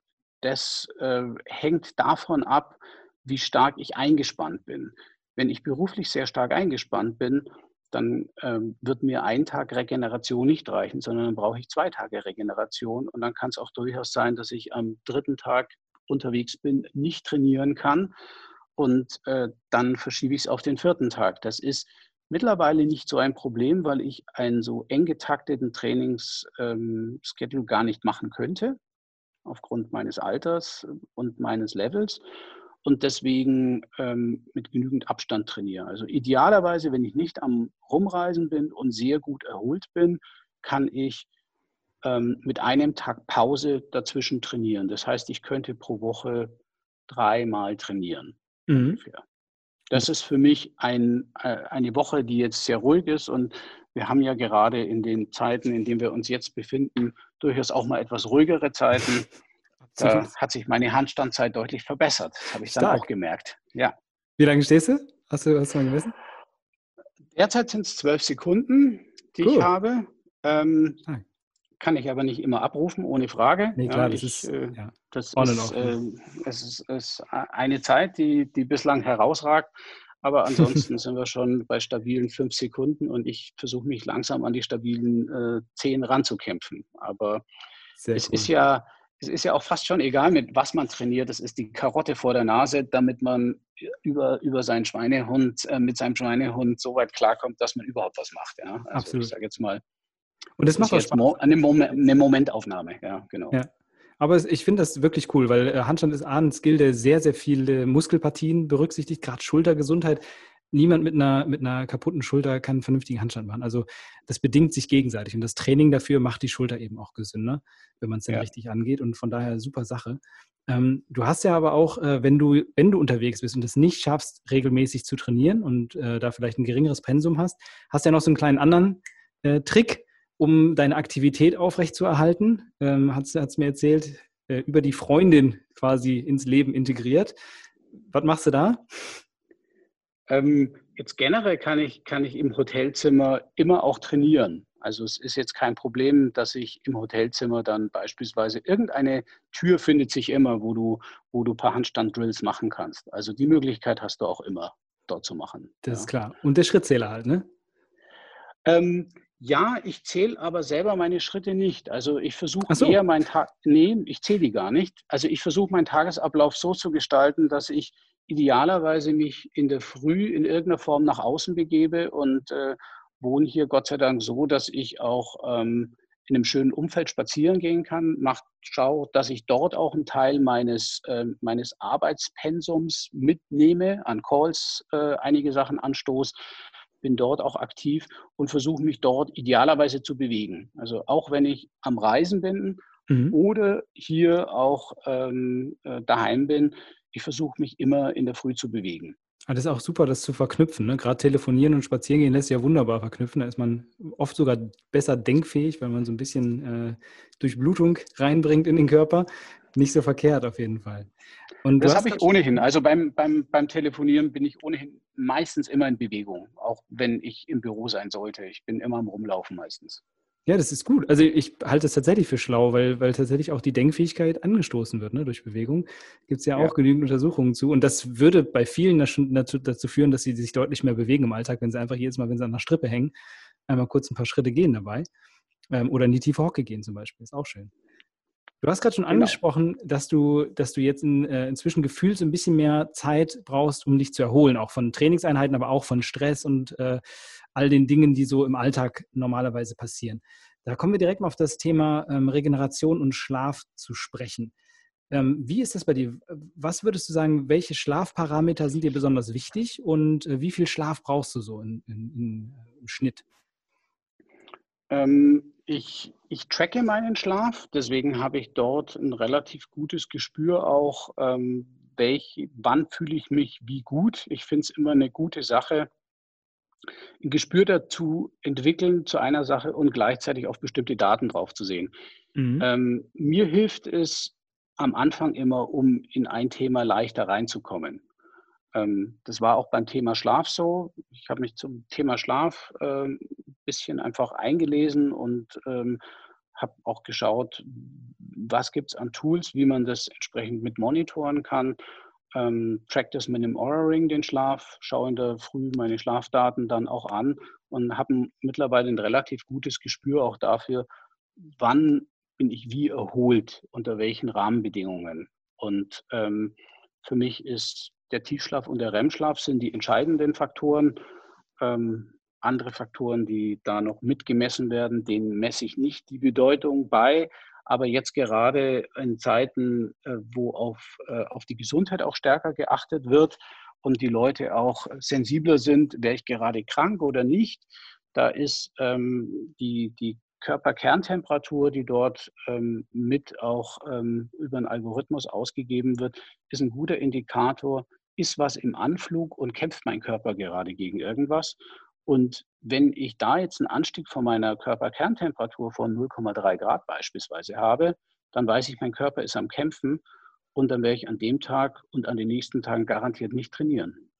das äh, hängt davon ab, wie stark ich eingespannt bin. Wenn ich beruflich sehr stark eingespannt bin, dann ähm, wird mir ein Tag Regeneration nicht reichen, sondern dann brauche ich zwei Tage Regeneration. Und dann kann es auch durchaus sein, dass ich am dritten Tag unterwegs bin, nicht trainieren kann. Und äh, dann verschiebe ich es auf den vierten Tag. Das ist mittlerweile nicht so ein Problem, weil ich einen so eng getakteten Trainings-Schedule ähm, gar nicht machen könnte, aufgrund meines Alters und meines Levels. Und deswegen ähm, mit genügend Abstand trainiere. Also idealerweise, wenn ich nicht am Rumreisen bin und sehr gut erholt bin, kann ich ähm, mit einem Tag Pause dazwischen trainieren. Das heißt, ich könnte pro Woche dreimal trainieren. Mhm. Ungefähr. Das ist für mich ein, äh, eine Woche, die jetzt sehr ruhig ist. Und wir haben ja gerade in den Zeiten, in denen wir uns jetzt befinden, durchaus auch mal etwas ruhigere Zeiten. Da hat sich meine Handstandzeit deutlich verbessert. Das habe ich dann Stark. auch gemerkt. Ja. Wie lange stehst du? Hast du was mal gemessen? Derzeit sind es zwölf Sekunden, die cool. ich habe. Ähm, kann ich aber nicht immer abrufen, ohne Frage. Nee, klar, ja, ich, das ist, äh, ja. das ist, äh, es ist, ist eine Zeit, die, die bislang herausragt. Aber ansonsten sind wir schon bei stabilen fünf Sekunden und ich versuche mich langsam an die stabilen äh, zehn ranzukämpfen. Aber Sehr es cool. ist ja... Es ist ja auch fast schon egal, mit was man trainiert. Das ist die Karotte vor der Nase, damit man über, über seinen Schweinehund, äh, mit seinem Schweinehund so weit klarkommt, dass man überhaupt was macht. Ja? Also Absolut. Ich sage jetzt mal, und das, das macht auch Spaß. Mo- eine, Mom- eine Momentaufnahme, ja, genau. Ja. Aber ich finde das wirklich cool, weil Handstand ist ein Skill, der sehr, sehr viele Muskelpartien berücksichtigt, gerade Schultergesundheit. Niemand mit einer, mit einer kaputten Schulter kann einen vernünftigen Handstand machen. Also das bedingt sich gegenseitig. Und das Training dafür macht die Schulter eben auch gesünder, wenn man es dann ja. richtig angeht. Und von daher super Sache. Ähm, du hast ja aber auch, äh, wenn du, wenn du unterwegs bist und es nicht schaffst, regelmäßig zu trainieren und äh, da vielleicht ein geringeres Pensum hast, hast ja noch so einen kleinen anderen äh, Trick, um deine Aktivität aufrechtzuerhalten. Ähm, hat's, hat's mir erzählt, äh, über die Freundin quasi ins Leben integriert. Was machst du da? Ähm, jetzt generell kann ich, kann ich im Hotelzimmer immer auch trainieren. Also es ist jetzt kein Problem, dass ich im Hotelzimmer dann beispielsweise irgendeine Tür findet sich immer, wo du, wo du ein paar Handstand-Drills machen kannst. Also die Möglichkeit hast du auch immer, dort zu machen. Das ja. ist klar. Und der Schrittzähler halt, ne? Ähm, ja, ich zähle aber selber meine Schritte nicht. Also ich versuche so. eher meinen Tag... Nee, ich zähle die gar nicht. Also ich versuche meinen Tagesablauf so zu gestalten, dass ich idealerweise mich in der Früh in irgendeiner Form nach außen begebe und äh, wohne hier Gott sei Dank so, dass ich auch ähm, in einem schönen Umfeld spazieren gehen kann. Mach, schau, dass ich dort auch einen Teil meines, äh, meines Arbeitspensums mitnehme, an Calls äh, einige Sachen anstoße, bin dort auch aktiv und versuche mich dort idealerweise zu bewegen. Also auch wenn ich am Reisen bin mhm. oder hier auch ähm, daheim bin, ich versuche mich immer in der Früh zu bewegen. Aber das ist auch super, das zu verknüpfen, ne? Gerade telefonieren und spazieren gehen lässt sich ja wunderbar verknüpfen. Da ist man oft sogar besser denkfähig, weil man so ein bisschen äh, Durchblutung reinbringt in den Körper. Nicht so verkehrt auf jeden Fall. Und das habe ich ohnehin. Also beim, beim, beim Telefonieren bin ich ohnehin meistens immer in Bewegung, auch wenn ich im Büro sein sollte. Ich bin immer am Rumlaufen meistens. Ja, das ist gut. Also ich halte es tatsächlich für schlau, weil, weil tatsächlich auch die Denkfähigkeit angestoßen wird, ne, durch Bewegung. Gibt es ja auch ja. genügend Untersuchungen zu. Und das würde bei vielen dazu führen, dass sie sich deutlich mehr bewegen im Alltag, wenn sie einfach jedes Mal, wenn sie an der Strippe hängen, einmal kurz ein paar Schritte gehen dabei. Oder in die tiefe Hocke gehen zum Beispiel, ist auch schön. Du hast gerade schon angesprochen, genau. dass du, dass du jetzt in, äh, inzwischen gefühlt so ein bisschen mehr Zeit brauchst, um dich zu erholen, auch von Trainingseinheiten, aber auch von Stress und äh, all den Dingen, die so im Alltag normalerweise passieren. Da kommen wir direkt mal auf das Thema ähm, Regeneration und Schlaf zu sprechen. Ähm, wie ist das bei dir? Was würdest du sagen, welche Schlafparameter sind dir besonders wichtig und äh, wie viel Schlaf brauchst du so in, in, in, im Schnitt? Ähm. Ich, ich tracke meinen Schlaf, deswegen habe ich dort ein relativ gutes Gespür auch, ähm, welch, wann fühle ich mich wie gut. Ich finde es immer eine gute Sache, ein Gespür dazu entwickeln zu einer Sache und gleichzeitig auf bestimmte Daten drauf zu sehen. Mhm. Ähm, mir hilft es am Anfang immer, um in ein Thema leichter reinzukommen. Ähm, das war auch beim Thema Schlaf so. Ich habe mich zum Thema Schlaf ähm, bisschen einfach eingelesen und ähm, habe auch geschaut, was gibt es an Tools, wie man das entsprechend mit monitoren kann. Ähm, track das mit einem Oura Ring, den Schlaf, schaue in der Früh meine Schlafdaten dann auch an und habe mittlerweile ein relativ gutes Gespür auch dafür, wann bin ich wie erholt, unter welchen Rahmenbedingungen. Und ähm, für mich ist der Tiefschlaf und der REM-Schlaf sind die entscheidenden Faktoren. Ähm, Andere Faktoren, die da noch mitgemessen werden, denen messe ich nicht die Bedeutung bei. Aber jetzt gerade in Zeiten, wo auf, auf die Gesundheit auch stärker geachtet wird und die Leute auch sensibler sind, wäre ich gerade krank oder nicht, da ist ähm, die, die Körperkerntemperatur, die dort ähm, mit auch ähm, über einen Algorithmus ausgegeben wird, ist ein guter Indikator, ist was im Anflug und kämpft mein Körper gerade gegen irgendwas. Und wenn ich da jetzt einen Anstieg von meiner Körperkerntemperatur von null Komma drei Grad beispielsweise habe, dann weiß ich, mein Körper ist am Kämpfen und dann werde ich an dem Tag und an den nächsten Tagen garantiert nicht trainieren.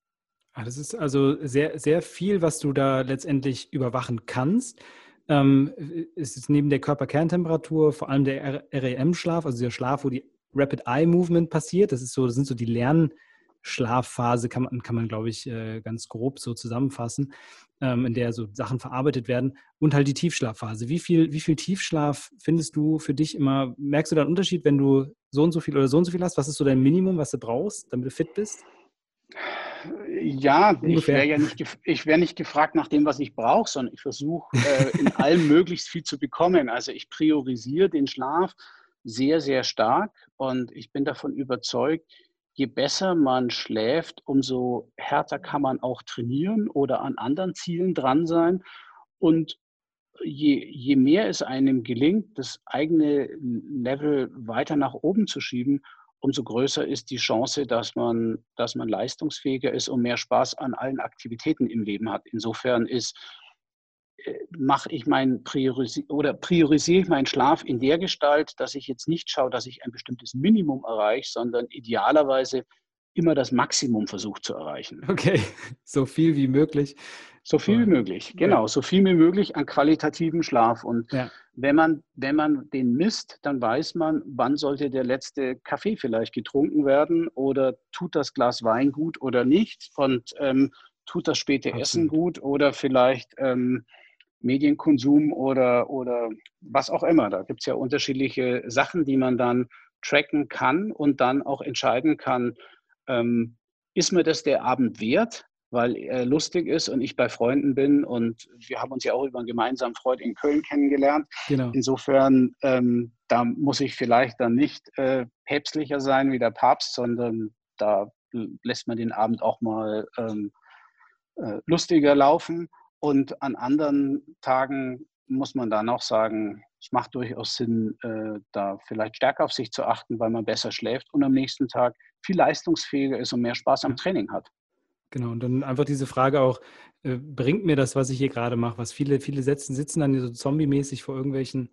Ach, das ist also sehr, sehr viel, was du da letztendlich überwachen kannst. Ähm, es ist neben der Körperkerntemperatur vor allem der REM-Schlaf, also der Schlaf, wo die Rapid Eye Movement passiert. Das ist so, das sind so die Lern- Schlafphase kann man, kann man glaube ich, ganz grob so zusammenfassen, in der so Sachen verarbeitet werden und halt die Tiefschlafphase. Wie viel, wie viel Tiefschlaf findest du für dich immer? Merkst du da einen Unterschied, wenn du so und so viel oder so und so viel hast? Was ist so dein Minimum, was du brauchst, damit du fit bist? Ja, Ungefähr. Ich wäre ja nicht, ich wär nicht gefragt nach dem, was ich brauche, sondern ich versuche äh, in allem möglichst viel zu bekommen. Also ich priorisiere den Schlaf sehr, sehr stark und ich bin davon überzeugt, je besser man schläft, umso härter kann man auch trainieren oder an anderen Zielen dran sein. Und je, je mehr es einem gelingt, das eigene Level weiter nach oben zu schieben, umso größer ist die Chance, dass man, dass man leistungsfähiger ist und mehr Spaß an allen Aktivitäten im Leben hat. Insofern ist, mache ich meinen Priorisi- oder priorisiere ich meinen Schlaf in der Gestalt, dass ich jetzt nicht schaue, dass ich ein bestimmtes Minimum erreiche, sondern idealerweise immer das Maximum versuche zu erreichen. Okay, so viel wie möglich. So viel wie möglich, genau, ja. So viel wie möglich an qualitativem Schlaf. Und ja. wenn man, wenn man den misst, dann weiß man, wann sollte der letzte Kaffee vielleicht getrunken werden oder tut das Glas Wein gut oder nicht und ähm, tut das späte Absolut. Essen gut oder vielleicht ähm, Medienkonsum oder, oder was auch immer. Da gibt es ja unterschiedliche Sachen, die man dann tracken kann und dann auch entscheiden kann, ähm, ist mir das der Abend wert, weil er lustig ist und ich bei Freunden bin und wir haben uns ja auch über einen gemeinsamen Freund in Köln kennengelernt. Genau. Insofern, ähm, da muss ich vielleicht dann nicht äh, päpstlicher sein wie der Papst, sondern da lässt man den Abend auch mal ähm, äh, lustiger laufen. Und an anderen Tagen muss man dann auch sagen, es macht durchaus Sinn, äh, da vielleicht stärker auf sich zu achten, weil man besser schläft und am nächsten Tag viel leistungsfähiger ist und mehr Spaß am Training hat. Genau, und dann einfach diese Frage auch, äh, bringt mir das, was ich hier gerade mache, was viele, viele setzen, sitzen dann so zombie-mäßig vor irgendwelchen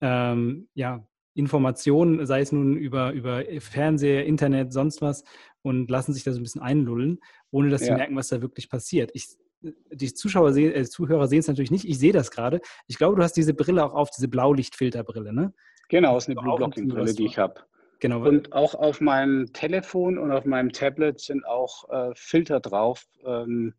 ähm, ja, Informationen, sei es nun über, über Fernseher, Internet, sonst was, und lassen sich da so ein bisschen einlullen, ohne dass sie ja. merken, was da wirklich passiert. Ich, die Zuschauer seh, äh, Zuhörer sehen es natürlich nicht, ich sehe das gerade. Ich glaube, du hast diese Brille auch auf, diese Blaulichtfilterbrille, ne? Genau, ist eine Blue-Blocking-Brille, die ich habe. Genau. Und auch auf meinem Telefon und auf meinem Tablet sind auch äh, Filter drauf, ähm,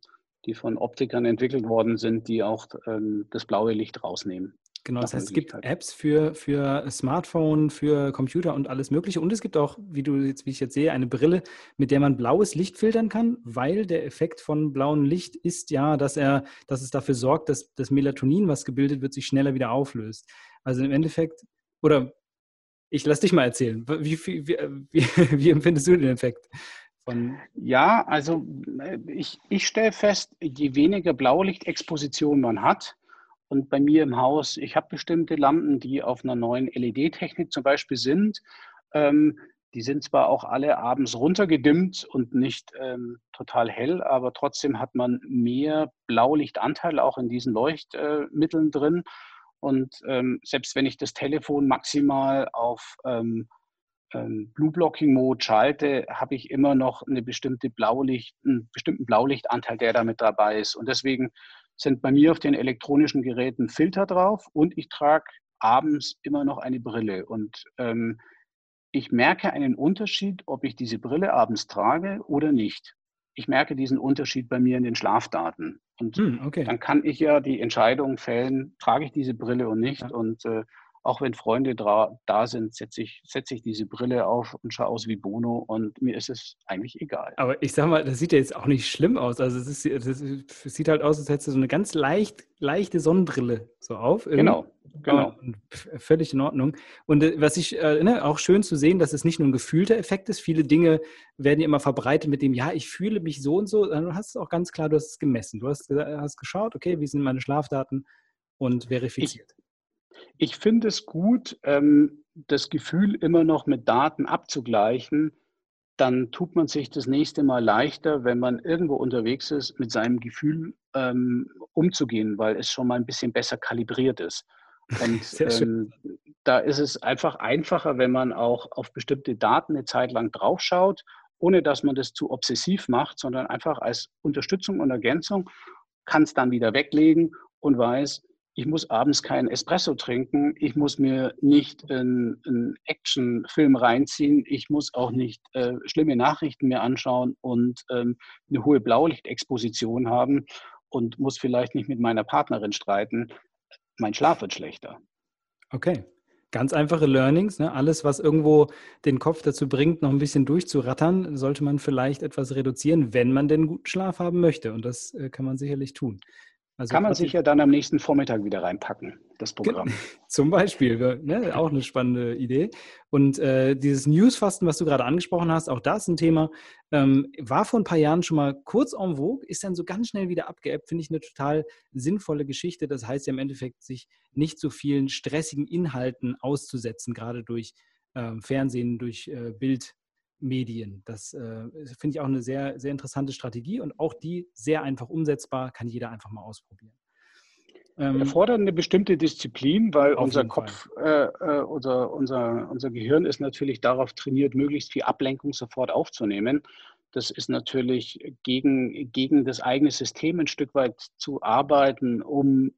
die von Optikern entwickelt worden sind, die auch ähm, das blaue Licht rausnehmen. Genau, das heißt, es gibt Apps für, für Smartphone, für Computer und alles Mögliche. Und es gibt auch, wie du jetzt, wie ich jetzt sehe, eine Brille, mit der man blaues Licht filtern kann, weil der Effekt von blauem Licht ist ja, dass er, dass es dafür sorgt, dass das Melatonin, was gebildet wird, sich schneller wieder auflöst. Also im Endeffekt, oder ich lass dich mal erzählen. Wie, wie, wie, wie empfindest du den Effekt? Von ja, also ich, ich stelle fest, je weniger Blaulichtexposition man hat, und bei mir im Haus, ich habe bestimmte Lampen, die auf einer neuen L E D-Technik zum Beispiel sind. Ähm, die sind zwar auch alle abends runtergedimmt und nicht ähm, total hell, aber trotzdem hat man mehr Blaulichtanteil auch in diesen Leuchtmitteln äh, drin. Und ähm, selbst wenn ich das Telefon maximal auf ähm, ähm, Blue-Blocking-Mode schalte, habe ich immer noch eine bestimmte Blaulicht, einen bestimmten Blaulichtanteil, der damit dabei ist. Und deswegen sind bei mir auf den elektronischen Geräten Filter drauf und ich trage abends immer noch eine Brille. Und ähm, ich merke einen Unterschied, ob ich diese Brille abends trage oder nicht. Ich merke diesen Unterschied bei mir in den Schlafdaten. Und hm, okay. dann kann ich ja die Entscheidung fällen, trage ich diese Brille oder nicht. Ja. Und äh, auch wenn Freunde da sind, setze ich, setze ich diese Brille auf und schaue aus wie Bono und mir ist es eigentlich egal. Aber ich sag mal, das sieht ja jetzt auch nicht schlimm aus. Also es, ist, es sieht halt aus, als hättest du so eine ganz leicht, leichte Sonnenbrille so auf. Genau, genau. Völlig in Ordnung. Und was ich, ne, auch schön zu sehen, dass es nicht nur ein gefühlter Effekt ist. Viele Dinge werden ja immer verbreitet mit dem, ja, ich fühle mich so und so. Dann hast du auch ganz klar, du hast es gemessen. Du hast, hast geschaut, okay, wie sind meine Schlafdaten und verifiziert. Ich, Ich finde es gut, das Gefühl immer noch mit Daten abzugleichen. Dann tut man sich das nächste Mal leichter, wenn man irgendwo unterwegs ist, mit seinem Gefühl umzugehen, weil es schon mal ein bisschen besser kalibriert ist. Und sehr schön. Da ist es einfach einfacher, wenn man auch auf bestimmte Daten eine Zeit lang draufschaut, ohne dass man das zu obsessiv macht, sondern einfach als Unterstützung und Ergänzung, kann es dann wieder weglegen und weiß, ich muss abends keinen Espresso trinken, ich muss mir nicht einen, einen Actionfilm reinziehen, ich muss auch nicht äh, schlimme Nachrichten mir anschauen und ähm, eine hohe Blaulichtexposition haben und muss vielleicht nicht mit meiner Partnerin streiten. Mein Schlaf wird schlechter. Okay, ganz einfache Learnings, ne? Alles, was irgendwo den Kopf dazu bringt, noch ein bisschen durchzurattern, sollte man vielleicht etwas reduzieren, wenn man denn guten Schlaf haben möchte. Und das äh, kann man sicherlich tun. Also kann man sich ja dann am nächsten Vormittag wieder reinpacken, das Programm. Zum Beispiel, ne? Auch eine spannende Idee. Und äh, dieses Newsfasten, was du gerade angesprochen hast, auch das ist ein Thema, ähm, war vor ein paar Jahren schon mal kurz en vogue, ist dann so ganz schnell wieder abgeebbt, finde ich eine total sinnvolle Geschichte. Das heißt ja im Endeffekt, sich nicht so vielen stressigen Inhalten auszusetzen, gerade durch äh, Fernsehen, durch äh, Bildmedien. Das äh, finde ich auch eine sehr, sehr interessante Strategie und auch die sehr einfach umsetzbar, kann jeder einfach mal ausprobieren. Ähm, Erfordert eine bestimmte Disziplin, weil unser Kopf, äh, unser, unser, unser Gehirn ist natürlich darauf trainiert, möglichst viel Ablenkung sofort aufzunehmen. Das ist natürlich gegen, gegen das eigene System ein Stück weit zu arbeiten, um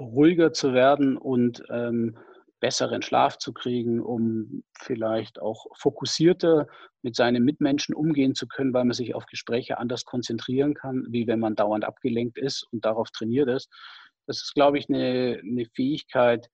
ruhiger zu werden und ähm, besseren Schlaf zu kriegen, um vielleicht auch fokussierter mit seinen Mitmenschen umgehen zu können, weil man sich auf Gespräche anders konzentrieren kann, wie wenn man dauernd abgelenkt ist und darauf trainiert ist. Das ist, glaube ich, eine, eine Fähigkeit,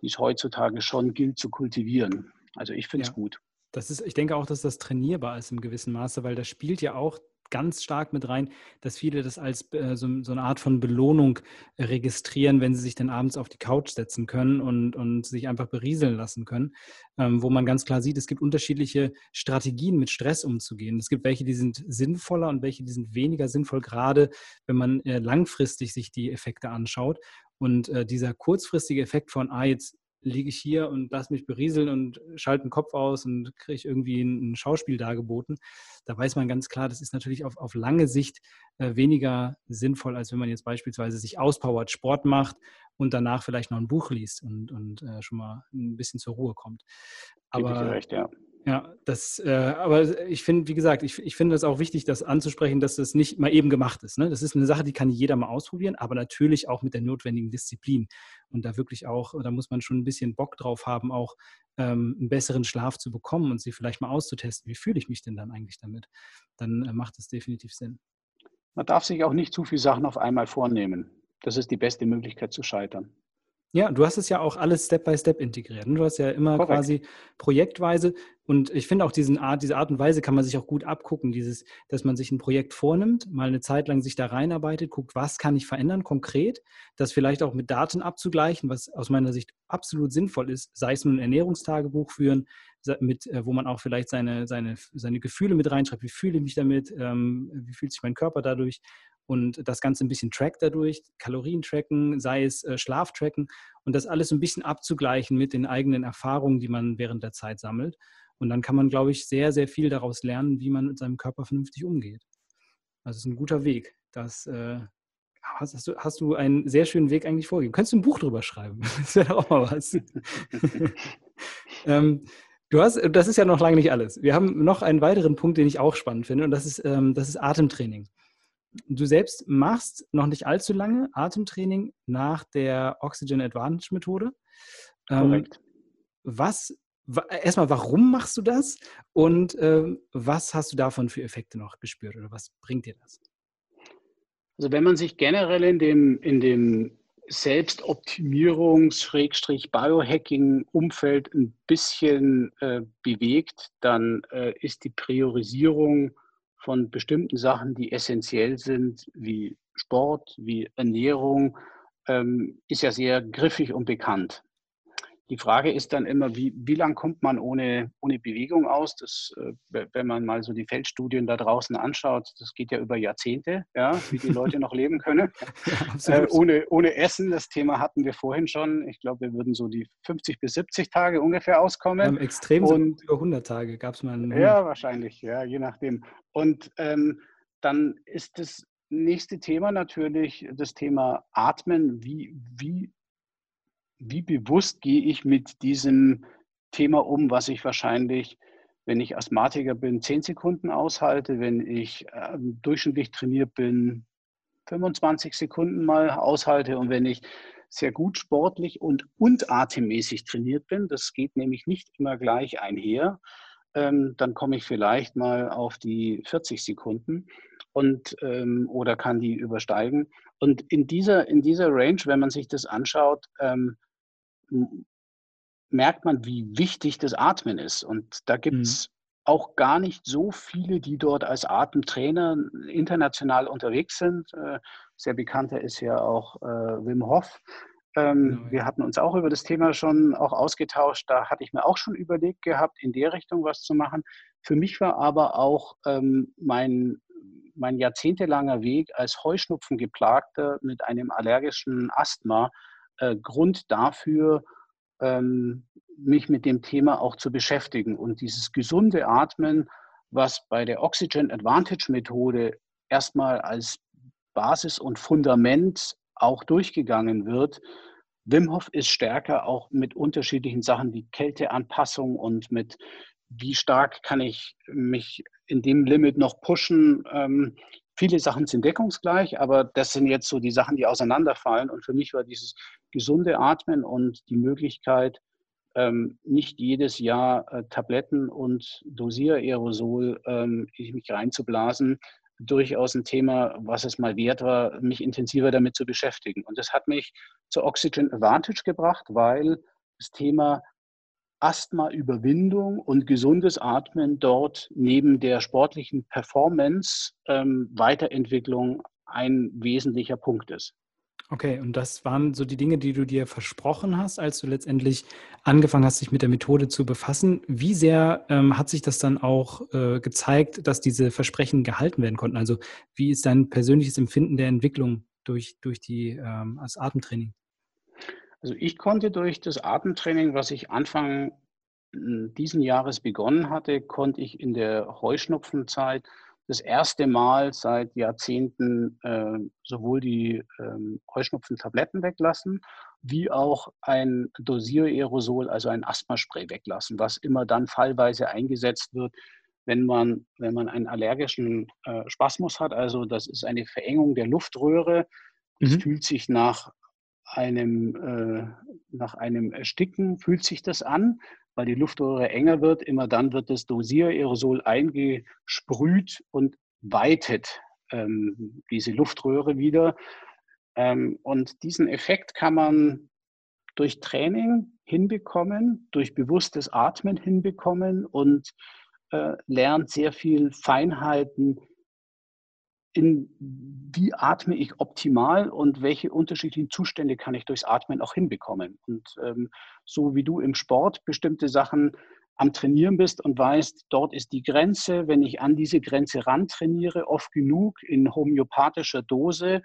die es heutzutage schon gilt zu kultivieren. Also ich finde es ja gut. Das ist, ich denke auch, dass das trainierbar ist im gewissen Maße, weil das spielt ja auch ganz stark mit rein, dass viele das als äh, so, so eine Art von Belohnung registrieren, wenn sie sich dann abends auf die Couch setzen können und, und sich einfach berieseln lassen können, ähm, wo man ganz klar sieht, es gibt unterschiedliche Strategien, mit Stress umzugehen. Es gibt welche, die sind sinnvoller und welche, die sind weniger sinnvoll, gerade wenn man äh, langfristig sich die Effekte anschaut. Und äh, dieser kurzfristige Effekt von, ah, jetzt liege ich hier und lasse mich berieseln und schalte den Kopf aus und kriege irgendwie ein, ein Schauspiel dargeboten. Da weiß man ganz klar, das ist natürlich auf, auf lange Sicht äh, weniger sinnvoll, als wenn man jetzt beispielsweise sich auspowert, Sport macht und danach vielleicht noch ein Buch liest und, und äh, schon mal ein bisschen zur Ruhe kommt. Aber gebe ich dir recht, ja. Ja, das, äh, aber ich finde, wie gesagt, ich, ich finde es auch wichtig, das anzusprechen, dass das nicht mal eben gemacht ist. Ne? Das ist eine Sache, die kann jeder mal ausprobieren, aber natürlich auch mit der notwendigen Disziplin. Und da wirklich auch, da muss man schon ein bisschen Bock drauf haben, auch ähm, einen besseren Schlaf zu bekommen und sie vielleicht mal auszutesten. Wie fühle ich mich denn dann eigentlich damit? Dann äh, macht es definitiv Sinn. Man darf sich auch nicht zu viele Sachen auf einmal vornehmen. Das ist die beste Möglichkeit zu scheitern. Ja, du hast es ja auch alles Step by Step integriert. Du hast ja immer Korrekt. Quasi projektweise, und ich finde auch diesen Art, diese Art und Weise kann man sich auch gut abgucken, dieses, dass man sich ein Projekt vornimmt, mal eine Zeit lang sich da reinarbeitet, guckt, was kann ich verändern konkret, das vielleicht auch mit Daten abzugleichen, was aus meiner Sicht absolut sinnvoll ist, sei es nun ein Ernährungstagebuch führen, mit, wo man auch vielleicht seine, seine, seine Gefühle mit reinschreibt, wie fühle ich mich damit, wie fühlt sich mein Körper dadurch, und das Ganze ein bisschen trackt dadurch, Kalorien tracken, sei es äh, Schlaf tracken, und das alles ein bisschen abzugleichen mit den eigenen Erfahrungen, die man während der Zeit sammelt. Und dann kann man, glaube ich, sehr, sehr viel daraus lernen, wie man mit seinem Körper vernünftig umgeht. Also es ist ein guter Weg. Das äh, hast, hast, du, hast du einen sehr schönen Weg eigentlich vorgegeben. Könntest du ein Buch drüber schreiben? Das wäre auch mal was. ähm, Du hast, das ist ja noch lange nicht alles. Wir haben noch einen weiteren Punkt, den ich auch spannend finde, und das ist, ähm, das ist Atemtraining. Du selbst machst noch nicht allzu lange Atemtraining nach der Oxygen Advantage Methode. Korrekt. Was, erstmal, warum machst du das, und ähm, was hast du davon für Effekte noch gespürt, oder was bringt dir das? Also wenn man sich generell in dem, in dem Selbstoptimierungs-Biohacking-Umfeld ein bisschen äh, bewegt, dann äh, ist die Priorisierung von bestimmten Sachen, die essentiell sind, wie Sport, wie Ernährung, ähm, ist ja sehr griffig und bekannt. Die Frage ist dann immer, wie, wie lang kommt man ohne, ohne Bewegung aus? Das, äh, wenn man mal so die Feldstudien da draußen anschaut, das geht ja über Jahrzehnte, ja, wie die Leute noch leben können. Ja, äh, ohne, ohne Essen, das Thema hatten wir vorhin schon. Ich glaube, wir würden so die fünfzig bis siebzig Tage ungefähr auskommen. Extrem und über hundert Tage gab es mal einen. Ja, wahrscheinlich, ja, je nachdem. Und ähm, dann ist das nächste Thema natürlich das Thema Atmen. Wie, wie, wie bewusst gehe ich mit diesem Thema um, was ich wahrscheinlich, wenn ich Asthmatiker bin, zehn Sekunden aushalte, wenn ich äh, durchschnittlich trainiert bin, fünfundzwanzig Sekunden mal aushalte, und wenn ich sehr gut sportlich und, und atemmäßig trainiert bin, das geht nämlich nicht immer gleich einher, dann komme ich vielleicht mal auf die vierzig Sekunden und, ähm, oder kann die übersteigen. Und in dieser, in dieser Range, wenn man sich das anschaut, ähm, merkt man, wie wichtig das Atmen ist. Und da gibt es mhm. auch gar nicht so viele, die dort als Atemtrainer international unterwegs sind. Äh, sehr bekannter ist ja auch äh, Wim Hof. Ähm, wir hatten uns auch über das Thema schon auch ausgetauscht. Da hatte ich mir auch schon überlegt gehabt, in der Richtung was zu machen. Für mich war aber auch ähm, mein, mein jahrzehntelanger Weg als Heuschnupfengeplagter mit einem allergischen Asthma äh, Grund dafür, ähm, mich mit dem Thema auch zu beschäftigen. Und dieses gesunde Atmen, was bei der Oxygen Advantage Methode erstmal als Basis und Fundament auch durchgegangen wird. Wim Hof ist stärker auch mit unterschiedlichen Sachen wie Kälteanpassung und mit wie stark kann ich mich in dem Limit noch pushen. Ähm, viele Sachen sind deckungsgleich, aber das sind jetzt so die Sachen, die auseinanderfallen. Und für mich war dieses gesunde Atmen und die Möglichkeit, ähm, nicht jedes Jahr äh, Tabletten und Dosieraerosol ähm, in mich reinzublasen, durchaus ein Thema, was es mal wert war, mich intensiver damit zu beschäftigen. Und das hat mich zur Oxygen Advantage gebracht, weil das Thema Asthma-Überwindung und gesundes Atmen dort neben der sportlichen Performance ähm, Weiterentwicklung ein wesentlicher Punkt ist. Okay, und das waren so die Dinge, die du dir versprochen hast, als du letztendlich angefangen hast, dich mit der Methode zu befassen. Wie sehr ähm, hat sich das dann auch äh, gezeigt, dass diese Versprechen gehalten werden konnten? Also wie ist dein persönliches Empfinden der Entwicklung durch, durch die, ähm, das Atemtraining? Also ich konnte durch das Atemtraining, was ich Anfang diesen Jahres begonnen hatte, konnte ich in der Heuschnupfenzeit das erste Mal seit Jahrzehnten äh, sowohl die ähm, Heuschnupfentabletten weglassen, wie auch ein Dosiererosol, also ein Asthmaspray weglassen, was immer dann fallweise eingesetzt wird, wenn man, wenn man einen allergischen äh, Spasmus hat. Also das ist eine Verengung der Luftröhre. Mhm. Es fühlt sich nach einem, äh, nach einem Ersticken, fühlt sich das an, weil die Luftröhre enger wird. Immer dann wird das Dosiererosol eingesprüht und weitet ähm, diese Luftröhre wieder. Ähm, und diesen Effekt kann man durch Training hinbekommen, durch bewusstes Atmen hinbekommen und äh, lernt sehr viel Feinheiten, in wie atme ich optimal und welche unterschiedlichen Zustände kann ich durchs Atmen auch hinbekommen. Und ähm, so wie du im Sport bestimmte Sachen am Trainieren bist und weißt, dort ist die Grenze, wenn ich an diese Grenze ran trainiere, oft genug in homöopathischer Dose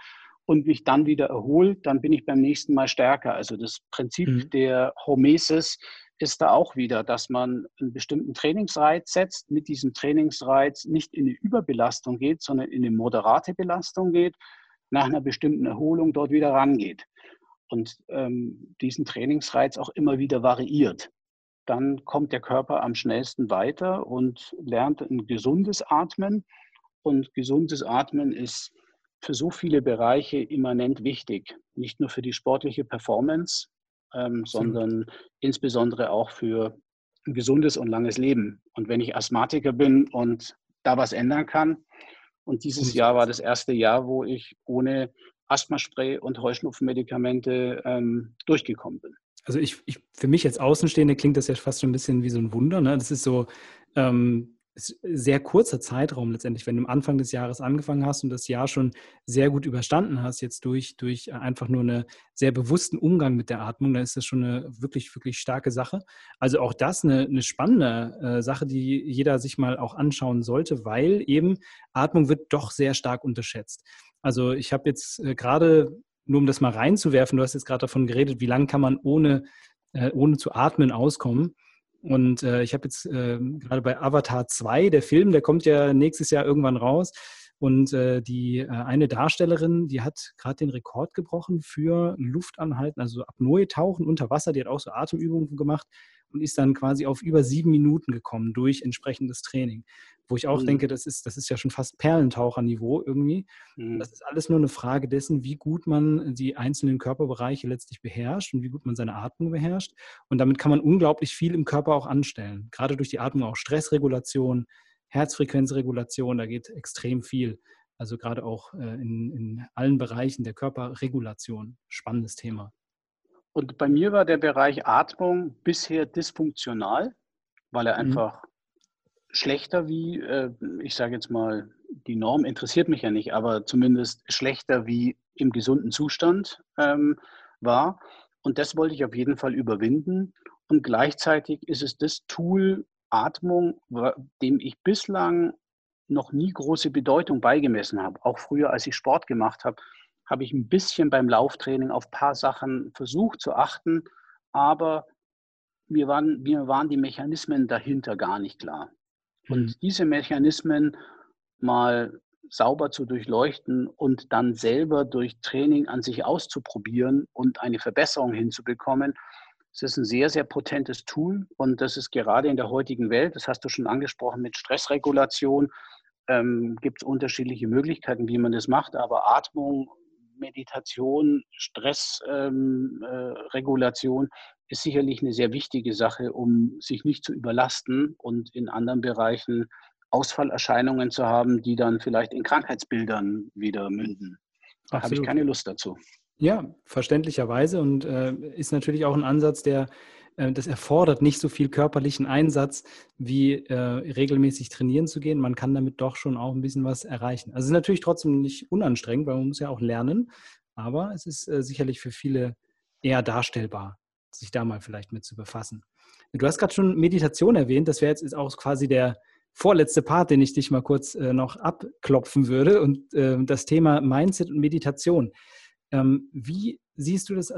und mich dann wieder erholt, dann bin ich beim nächsten Mal stärker. Also das Prinzip mhm. der Hormesis ist da auch wieder, dass man einen bestimmten Trainingsreiz setzt, mit diesem Trainingsreiz nicht in eine Überbelastung geht, sondern in eine moderate Belastung geht, nach einer bestimmten Erholung dort wieder rangeht und ähm, diesen Trainingsreiz auch immer wieder variiert. Dann kommt der Körper am schnellsten weiter und lernt ein gesundes Atmen, und gesundes Atmen ist für so viele Bereiche immanent wichtig, nicht nur für die sportliche Performance, Ähm, sondern insbesondere auch für ein gesundes und langes Leben. Und wenn ich Asthmatiker bin und da was ändern kann, und dieses Jahr war das erste Jahr, wo ich ohne Asthmaspray und Heuschnupfenmedikamente ähm, durchgekommen bin. Also ich, ich, für mich als Außenstehende klingt das ja fast schon ein bisschen wie so ein Wunder, ne? Das ist so ähm, sehr kurzer Zeitraum letztendlich, wenn du am Anfang des Jahres angefangen hast und das Jahr schon sehr gut überstanden hast, jetzt durch, durch einfach nur einen sehr bewussten Umgang mit der Atmung, dann ist das schon eine wirklich, wirklich starke Sache. Also auch das eine, eine spannende äh, Sache, die jeder sich mal auch anschauen sollte, weil eben Atmung wird doch sehr stark unterschätzt. Also ich habe jetzt äh, gerade, nur um das mal reinzuwerfen, du hast jetzt gerade davon geredet, wie lange kann man ohne, äh, ohne zu atmen auskommen. Und äh, ich habe jetzt äh, gerade bei Avatar zwei, der Film, der kommt ja nächstes Jahr irgendwann raus. Und äh, die äh, eine Darstellerin, die hat gerade den Rekord gebrochen für Luftanhalten, also Apnoe-Tauchen unter Wasser. Die hat auch so Atemübungen gemacht und ist dann quasi auf über sieben Minuten gekommen durch entsprechendes Training. Wo ich auch mhm. denke, das ist, das ist ja schon fast Perlentaucherniveau irgendwie. Mhm. Das ist alles nur eine Frage dessen, wie gut man die einzelnen Körperbereiche letztlich beherrscht und wie gut man seine Atmung beherrscht. Und damit kann man unglaublich viel im Körper auch anstellen. Gerade durch die Atmung auch Stressregulation, Herzfrequenzregulation, da geht extrem viel. Also gerade auch in, in allen Bereichen der Körperregulation. Spannendes Thema. Und bei mir war der Bereich Atmung bisher dysfunktional, weil er mhm. einfach schlechter wie, äh, ich sage jetzt mal, die Norm interessiert mich ja nicht, aber zumindest schlechter wie im gesunden Zustand ähm, war. Und das wollte ich auf jeden Fall überwinden. Und gleichzeitig ist es das Tool Atmung, dem ich bislang noch nie große Bedeutung beigemessen habe. Auch früher, als ich Sport gemacht habe, habe ich ein bisschen beim Lauftraining auf ein paar Sachen versucht zu achten, aber mir waren, mir waren die Mechanismen dahinter gar nicht klar. Und mhm. diese Mechanismen mal sauber zu durchleuchten und dann selber durch Training an sich auszuprobieren und eine Verbesserung hinzubekommen, das ist ein sehr, sehr potentes Tool. Und das ist gerade in der heutigen Welt, das hast du schon angesprochen, mit Stressregulation ähm, gibt es unterschiedliche Möglichkeiten, wie man das macht, aber Atmung, Meditation, Stressregulation ähm, äh, ist sicherlich eine sehr wichtige Sache, um sich nicht zu überlasten und in anderen Bereichen Ausfallerscheinungen zu haben, die dann vielleicht in Krankheitsbildern wieder münden. Da habe ich keine Lust dazu. Ja, verständlicherweise, und äh, ist natürlich auch ein Ansatz, der äh, das erfordert nicht so viel körperlichen Einsatz, wie äh, regelmäßig trainieren zu gehen. Man kann damit doch schon auch ein bisschen was erreichen. Also es ist natürlich trotzdem nicht unanstrengend, weil man muss ja auch lernen, aber es ist äh, sicherlich für viele eher darstellbar, sich da mal vielleicht mit zu befassen. Du hast gerade schon Meditation erwähnt, das wäre jetzt ist auch quasi der vorletzte Part, den ich dich mal kurz äh, noch abklopfen würde, und äh, das Thema Mindset und Meditation. Wie siehst du das?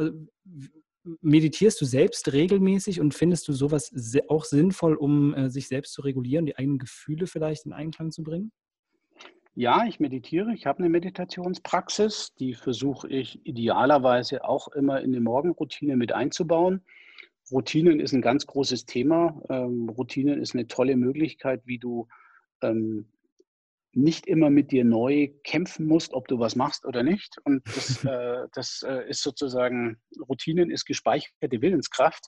meditierst du selbst regelmäßig und findest du sowas auch sinnvoll, um äh, sich selbst zu regulieren, die eigenen Gefühle vielleicht in Einklang zu bringen? Ja, ich meditiere. Ich habe eine Meditationspraxis, die versuche ich idealerweise auch immer in die Morgenroutine mit einzubauen. Routinen ist ein ganz großes Thema. Ähm, Routinen ist eine tolle Möglichkeit, wie du ähm, nicht immer mit dir neu kämpfen musst, ob du was machst oder nicht. Und das, äh, das äh, ist sozusagen, Routinen ist gespeicherte Willenskraft.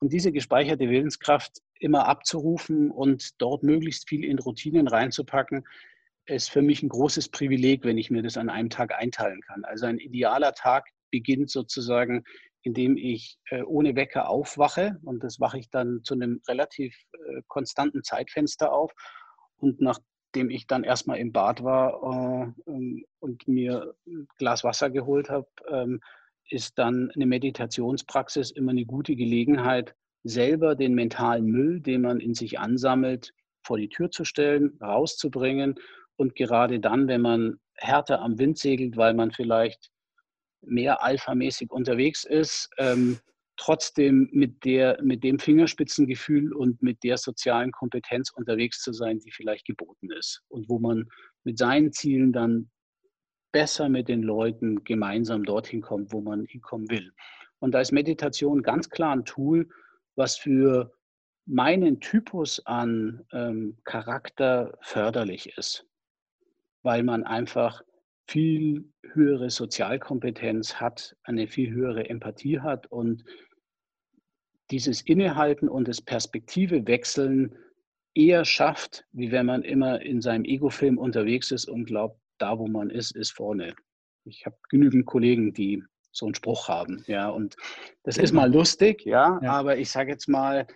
Und diese gespeicherte Willenskraft immer abzurufen und dort möglichst viel in Routinen reinzupacken, ist für mich ein großes Privileg, wenn ich mir das an einem Tag einteilen kann. Also ein idealer Tag beginnt sozusagen, indem ich äh, ohne Wecker aufwache. Und das wache ich dann zu einem relativ äh, konstanten Zeitfenster auf. Und nach dem ich dann erstmal im Bad war äh, und mir ein Glas Wasser geholt habe, ähm, ist dann eine Meditationspraxis immer eine gute Gelegenheit, selber den mentalen Müll, den man in sich ansammelt, vor die Tür zu stellen, rauszubringen. Und gerade dann, wenn man härter am Wind segelt, weil man vielleicht mehr alphamäßig unterwegs ist, ähm, trotzdem mit, der, mit dem Fingerspitzengefühl und mit der sozialen Kompetenz unterwegs zu sein, die vielleicht geboten ist und wo man mit seinen Zielen dann besser mit den Leuten gemeinsam dorthin kommt, wo man hinkommen will. Und da ist Meditation ganz klar ein Tool, was für meinen Typus an ähm, Charakter förderlich ist, weil man einfach viel höhere Sozialkompetenz hat, eine viel höhere Empathie hat und dieses Innehalten und das Perspektivewechseln eher schafft, wie wenn man immer in seinem Ego-Film unterwegs ist und glaubt, da wo man ist, ist vorne. Ich habe genügend Kollegen, die so einen Spruch haben, ja, und das ist mal lustig, ja, ja. Aber ich sage jetzt mal,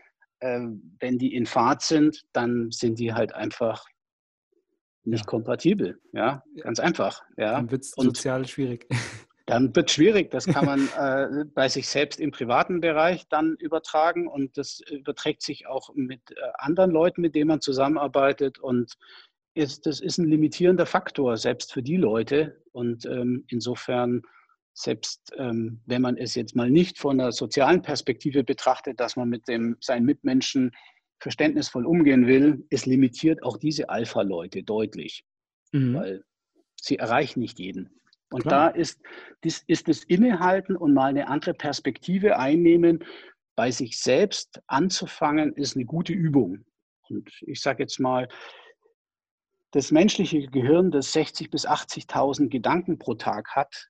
äh, wenn die in Fahrt sind, dann sind die halt einfach nicht kompatibel, ja, ganz einfach. Ja. Dann wird es sozial schwierig. Dann wird es schwierig, das kann man äh, bei sich selbst im privaten Bereich dann übertragen und das überträgt sich auch mit äh, anderen Leuten, mit denen man zusammenarbeitet und ist, das ist ein limitierender Faktor, selbst für die Leute und ähm, insofern, selbst ähm, wenn man es jetzt mal nicht von einer sozialen Perspektive betrachtet, dass man mit dem, seinen Mitmenschen verständnisvoll umgehen will, es limitiert auch diese Alpha-Leute deutlich, mhm. weil sie erreichen nicht jeden. Und Klar. da ist das, ist das Innehalten und mal eine andere Perspektive einnehmen, bei sich selbst anzufangen, ist eine gute Übung. Und ich sage jetzt mal, das menschliche Gehirn, das sechzig bis achtzigtausend Gedanken pro Tag hat,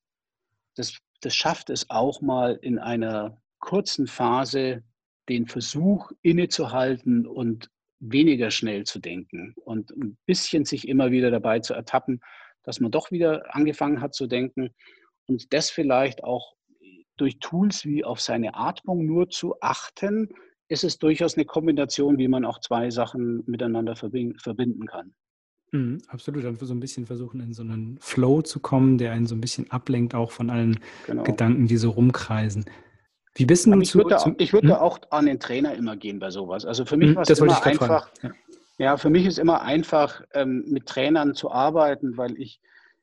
das, das schafft es auch mal in einer kurzen Phase, den Versuch innezuhalten und weniger schnell zu denken und ein bisschen sich immer wieder dabei zu ertappen, dass man doch wieder angefangen hat zu denken und das vielleicht auch durch Tools wie auf seine Atmung nur zu achten, ist es durchaus eine Kombination, wie man auch zwei Sachen miteinander verbinden kann. Mhm, absolut, dann so ein bisschen versuchen, in so einen Flow zu kommen, der einen so ein bisschen ablenkt, auch von allen genau. Gedanken, die so rumkreisen. Wie bist du ich würde, da, ich würde hm? da auch an den Trainer immer gehen bei sowas. Also für mich war es immer einfach, ja. ja, für mich ist immer einfach, ähm, mit Trainern zu arbeiten, weil ich,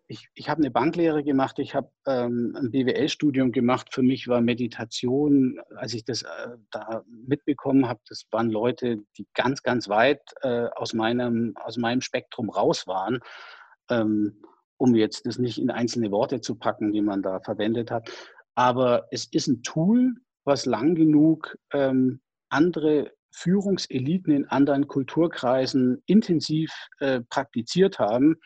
ich, ich habe eine Banklehre gemacht, ich habe ähm, ein B W L-Studium gemacht. Für mich war Meditation, als ich das äh, da mitbekommen habe, das waren Leute, die ganz, ganz weit äh, aus, meinem, aus meinem Spektrum raus waren. Ähm, um jetzt das nicht in einzelne Worte zu packen, die man da verwendet hat. Aber es ist ein Tool, was lang genug ähm, andere Führungseliten in anderen Kulturkreisen intensiv äh, praktiziert haben.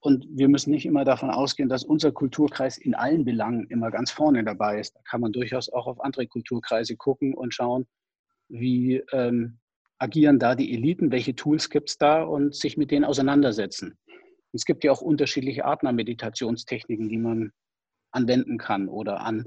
Und wir müssen nicht immer davon ausgehen, dass unser Kulturkreis in allen Belangen immer ganz vorne dabei ist. Da kann man durchaus auch auf andere Kulturkreise gucken und schauen, wie ähm, agieren da die Eliten, welche Tools gibt es da und sich mit denen auseinandersetzen. Und es gibt ja auch unterschiedliche Arten an Meditationstechniken, die man anwenden kann oder an,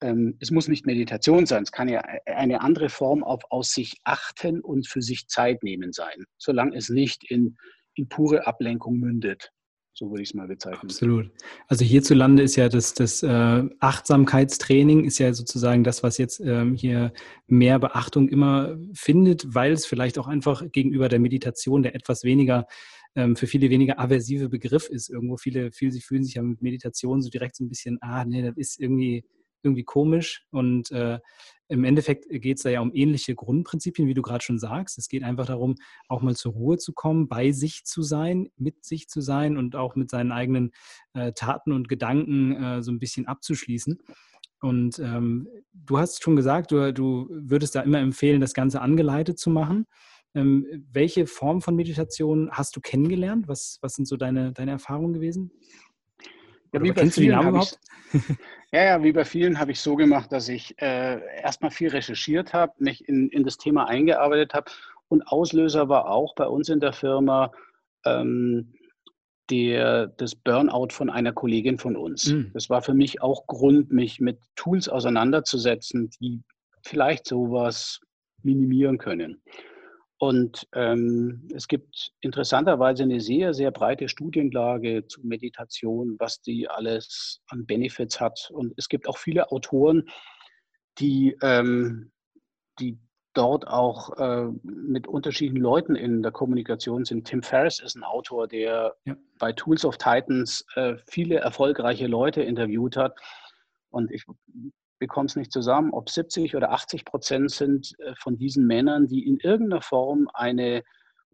ähm, es muss nicht Meditation sein, es kann ja eine andere Form auf aus sich achten und für sich Zeit nehmen sein, solange es nicht in, in pure Ablenkung mündet. So würde ich es mal bezeichnen. Absolut. Also hierzulande ist ja das, das äh, Achtsamkeitstraining ist ja sozusagen das, was jetzt ähm, hier mehr Beachtung immer findet, weil es vielleicht auch einfach gegenüber der Meditation, der etwas weniger ähm, für viele weniger aversive Begriff ist. Irgendwo viele, viele fühlen sich ja mit Meditation so direkt so ein bisschen, ah nee, das ist irgendwie irgendwie komisch. Und äh, im Endeffekt geht es da ja um ähnliche Grundprinzipien, wie du gerade schon sagst. Es geht einfach darum, auch mal zur Ruhe zu kommen, bei sich zu sein, mit sich zu sein und auch mit seinen eigenen äh, Taten und Gedanken äh, so ein bisschen abzuschließen. Und ähm, du hast schon gesagt, du, du würdest da immer empfehlen, das Ganze angeleitet zu machen. Ähm, welche Form von Meditation hast du kennengelernt? Was, was sind so deine, deine Erfahrungen gewesen? Ja, wie bei vielen habe ich, ja, ja, wie bei vielen habe ich so gemacht, dass ich äh, erstmal viel recherchiert habe, mich in, in das Thema eingearbeitet habe. Und Auslöser war auch bei uns in der Firma ähm, der, das Burnout von einer Kollegin von uns. Mhm. Das war für mich auch Grund, mich mit Tools auseinanderzusetzen, die vielleicht sowas minimieren können. Und ähm, es gibt interessanterweise eine sehr, sehr breite Studienlage zu Meditation, was die alles an Benefits hat. Und es gibt auch viele Autoren, die, ähm, die dort auch äh, mit unterschiedlichen Leuten in der Kommunikation sind. Tim Ferriss ist ein Autor, der ja. bei Tools of Titans äh, viele erfolgreiche Leute interviewt hat. Und ich bekomme es nicht zusammen, ob siebzig oder achtzig Prozent sind von diesen Männern, die in irgendeiner Form eine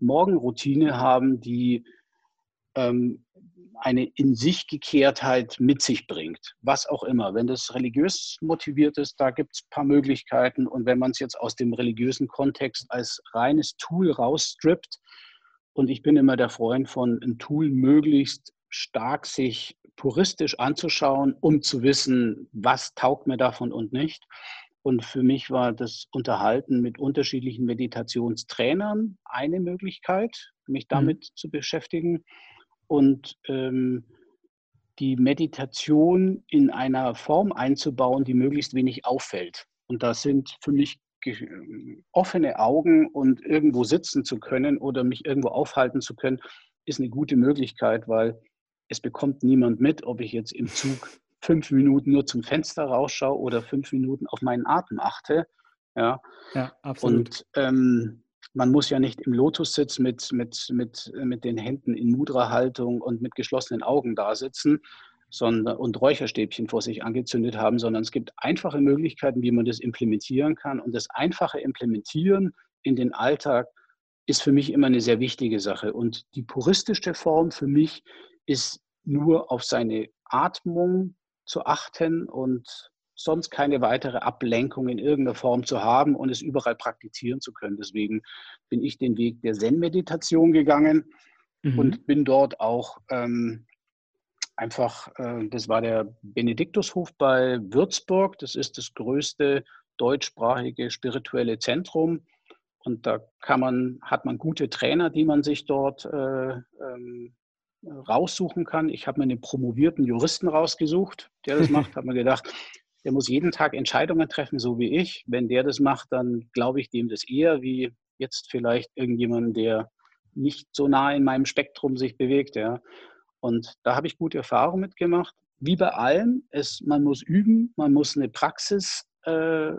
Morgenroutine haben, die ähm, eine in sich Gekehrtheit mit sich bringt, was auch immer. Wenn das religiös motiviert ist, da gibt es ein paar Möglichkeiten. Und wenn man es jetzt aus dem religiösen Kontext als reines Tool rausstrippt, und ich bin immer der Freund von einem Tool möglichst stark sich puristisch anzuschauen, um zu wissen, was taugt mir davon und nicht. Und für mich war das Unterhalten mit unterschiedlichen Meditationstrainern eine Möglichkeit, mich damit mhm. zu beschäftigen. Und ähm, die Meditation in einer Form einzubauen, die möglichst wenig auffällt. Und das sind für mich offene Augen und irgendwo sitzen zu können oder mich irgendwo aufhalten zu können, ist eine gute Möglichkeit, weil es bekommt niemand mit, ob ich jetzt im Zug fünf Minuten nur zum Fenster rausschaue oder fünf Minuten auf meinen Atem achte. Ja, ja absolut. Und ähm, man muss ja nicht im Lotussitz mit, mit, mit, mit den Händen in Mudra-Haltung und mit geschlossenen Augen da sitzen sondern, und Räucherstäbchen vor sich angezündet haben, sondern es gibt einfache Möglichkeiten, wie man das implementieren kann. Und das einfache Implementieren in den Alltag ist für mich immer eine sehr wichtige Sache. Und die puristische Form für mich ist nur auf seine Atmung zu achten und sonst keine weitere Ablenkung in irgendeiner Form zu haben und es überall praktizieren zu können. Deswegen bin ich den Weg der Zen-Meditation gegangen mhm. und bin dort auch ähm, einfach, äh, das war der Benediktushof bei Würzburg, das ist das größte deutschsprachige spirituelle Zentrum. Und da kann man, hat man gute Trainer, die man sich dort äh, ähm, raussuchen kann. Ich habe mir einen promovierten Juristen rausgesucht, der das macht. Habe mir gedacht, der muss jeden Tag Entscheidungen treffen, so wie ich. Wenn der das macht, dann glaube ich dem das eher, wie jetzt vielleicht irgendjemand, der nicht so nah in meinem Spektrum sich bewegt. Ja. Und da habe ich gute Erfahrungen mitgemacht. Wie bei allem, es, man muss üben, man muss eine Praxis äh,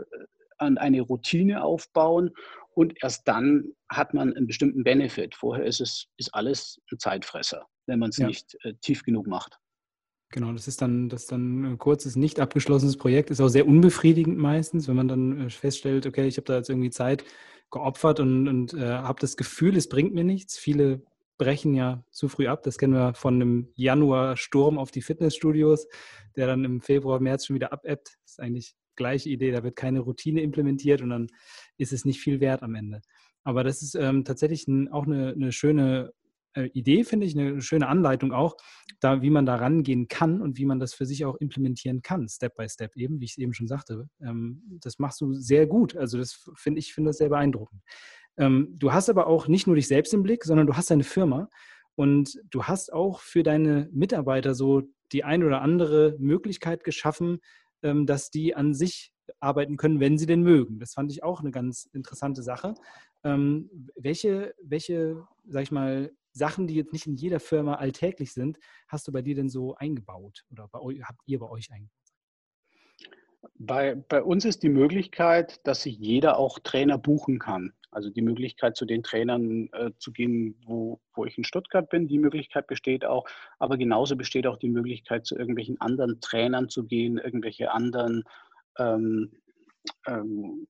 und eine Routine aufbauen. Und erst dann hat man einen bestimmten Benefit. Vorher ist es ist alles ein Zeitfresser, wenn man es ja. nicht äh, tief genug macht. Genau, das ist dann, das ist dann ein kurzes, nicht abgeschlossenes Projekt. Ist auch sehr unbefriedigend meistens, wenn man dann feststellt, okay, ich habe da jetzt irgendwie Zeit geopfert und, und äh, habe das Gefühl, es bringt mir nichts. Viele brechen ja zu früh ab. Das kennen wir von einem Januar-Sturm auf die Fitnessstudios, der dann im Februar, März schon wieder abebbt. Das ist eigentlich gleiche Idee, da wird keine Routine implementiert und dann ist es nicht viel wert am Ende. Aber das ist ähm, tatsächlich ein, auch eine, eine schöne äh, Idee, finde ich, eine schöne Anleitung auch, da, wie man da rangehen kann und wie man das für sich auch implementieren kann, Step by Step eben, wie ich es eben schon sagte. Ähm, das machst du sehr gut, also das finde ich finde das sehr beeindruckend. Ähm, du hast aber auch nicht nur dich selbst im Blick, sondern du hast deine Firma und du hast auch für deine Mitarbeiter so die ein oder andere Möglichkeit geschaffen, dass die an sich arbeiten können, wenn sie denn mögen. Das fand ich auch eine ganz interessante Sache. Ähm, welche, welche, sag ich mal, Sachen, die jetzt nicht in jeder Firma alltäglich sind, hast du bei dir denn so eingebaut oder bei, habt ihr bei euch eingebaut? Bei, bei uns ist die Möglichkeit, dass sich jeder auch Trainer buchen kann. Also die Möglichkeit, zu den Trainern äh, zu gehen, wo, wo ich in Stuttgart bin, die Möglichkeit besteht auch. Aber genauso besteht auch die Möglichkeit, zu irgendwelchen anderen Trainern zu gehen, irgendwelche anderen ähm, ähm,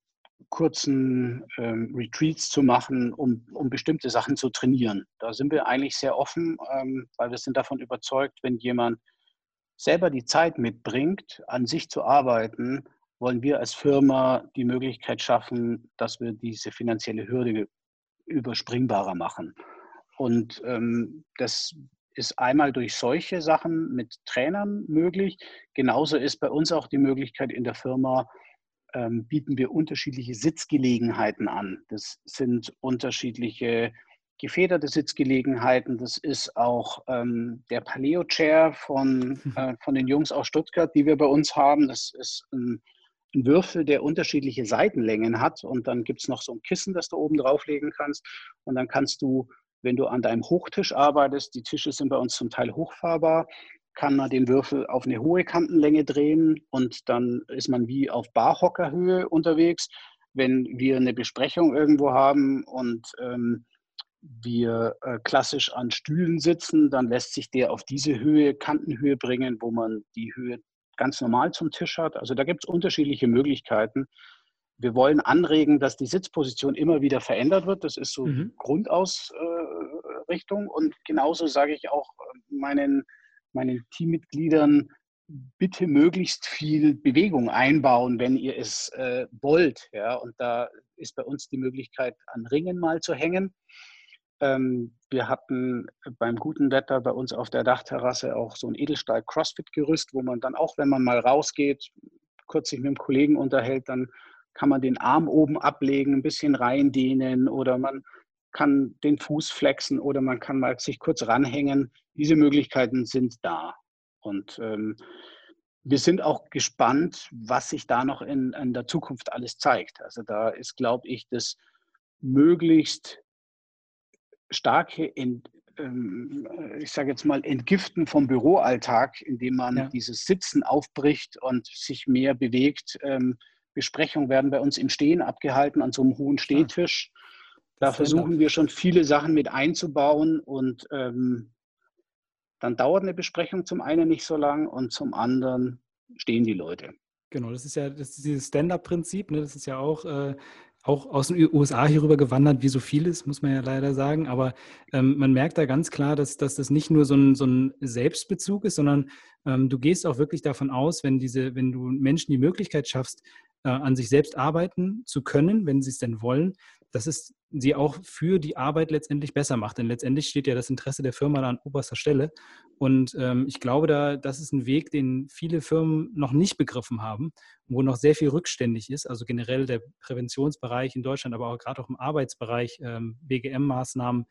kurzen ähm, Retreats zu machen, um, um bestimmte Sachen zu trainieren. Da sind wir eigentlich sehr offen, ähm, weil wir sind davon überzeugt, wenn jemand selber die Zeit mitbringt, an sich zu arbeiten, wollen wir als Firma die Möglichkeit schaffen, dass wir diese finanzielle Hürde überspringbarer machen. Und ähm, das ist einmal durch solche Sachen mit Trainern möglich. Genauso ist bei uns auch die Möglichkeit in der Firma, ähm, bieten wir unterschiedliche Sitzgelegenheiten an. Das sind unterschiedliche gefederte Sitzgelegenheiten. Das ist auch ähm, der Paleo-Chair von, äh, von den Jungs aus Stuttgart, die wir bei uns haben. Das ist ein Ein Würfel, der unterschiedliche Seitenlängen hat, und dann gibt es noch so ein Kissen, das du oben drauflegen kannst, und dann kannst du, wenn du an deinem Hochtisch arbeitest, die Tische sind bei uns zum Teil hochfahrbar, kann man den Würfel auf eine hohe Kantenlänge drehen und dann ist man wie auf Barhockerhöhe unterwegs. Wenn wir eine Besprechung irgendwo haben und ähm, wir äh, klassisch an Stühlen sitzen, dann lässt sich der auf diese Höhe, Kantenhöhe bringen, wo man die Höhe ganz normal zum Tisch hat. Also da gibt es unterschiedliche Möglichkeiten. Wir wollen anregen, dass die Sitzposition immer wieder verändert wird. Das ist so mhm. Grundausrichtung. Äh, und genauso sage ich auch meinen, meinen Teammitgliedern, bitte möglichst viel Bewegung einbauen, wenn ihr es äh, wollt. Ja? Und da ist bei uns die Möglichkeit, an Ringen mal zu hängen. Ähm, wir hatten beim guten Wetter bei uns auf der Dachterrasse auch so ein Edelstahl-Crossfit-Gerüst, wo man dann auch, wenn man mal rausgeht, kurz sich mit dem Kollegen unterhält, dann kann man den Arm oben ablegen, ein bisschen reindehnen oder man kann den Fuß flexen oder man kann mal sich kurz ranhängen. Diese Möglichkeiten sind da. Und ähm, wir sind auch gespannt, was sich da noch in, in der Zukunft alles zeigt. Also da ist, glaube ich, das möglichst starke, Ent, ähm, ich sage jetzt mal, Entgiften vom Büroalltag, indem man ja. dieses Sitzen aufbricht und sich mehr bewegt. Ähm, Besprechungen werden bei uns im Stehen abgehalten, an so einem hohen Stehtisch. Ja. Da versuchen wir schon viele Sachen mit einzubauen, und ähm, dann dauert eine Besprechung zum einen nicht so lang und zum anderen stehen die Leute. Genau, das ist ja das ist dieses Stand-up-Prinzip, ne? Das ist ja auch... Äh, auch aus den U S A hierüber gewandert, wie so vieles, muss man ja leider sagen. Aber ähm, man merkt da ganz klar, dass, dass das nicht nur so ein, so ein Selbstbezug ist, sondern ähm, du gehst auch wirklich davon aus, wenn, diese, wenn du Menschen die Möglichkeit schaffst, äh, an sich selbst arbeiten zu können, wenn sie es denn wollen, dass es sie auch für die Arbeit letztendlich besser macht. Denn letztendlich steht ja das Interesse der Firma da an oberster Stelle. Und ähm, ich glaube, da, das ist ein Weg, den viele Firmen noch nicht begriffen haben, wo noch sehr viel rückständig ist. Also generell der Präventionsbereich in Deutschland, aber auch gerade auch im Arbeitsbereich, ähm, B G M-Maßnahmen,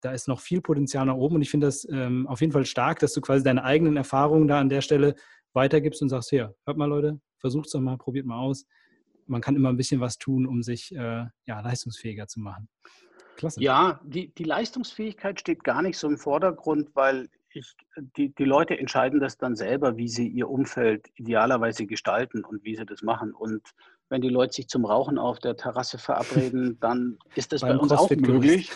da ist noch viel Potenzial nach oben. Und ich finde das ähm, auf jeden Fall stark, dass du quasi deine eigenen Erfahrungen da an der Stelle weitergibst und sagst, hier, hört mal Leute, versucht es doch mal, probiert mal aus. Man kann immer ein bisschen was tun, um sich äh, ja, leistungsfähiger zu machen. Klasse. Ja, die, die Leistungsfähigkeit steht gar nicht so im Vordergrund, weil ich, die, die Leute entscheiden das dann selber, wie sie ihr Umfeld idealerweise gestalten und wie sie das machen. Und wenn die Leute sich zum Rauchen auf der Terrasse verabreden, dann ist das bei, bei uns auch möglich.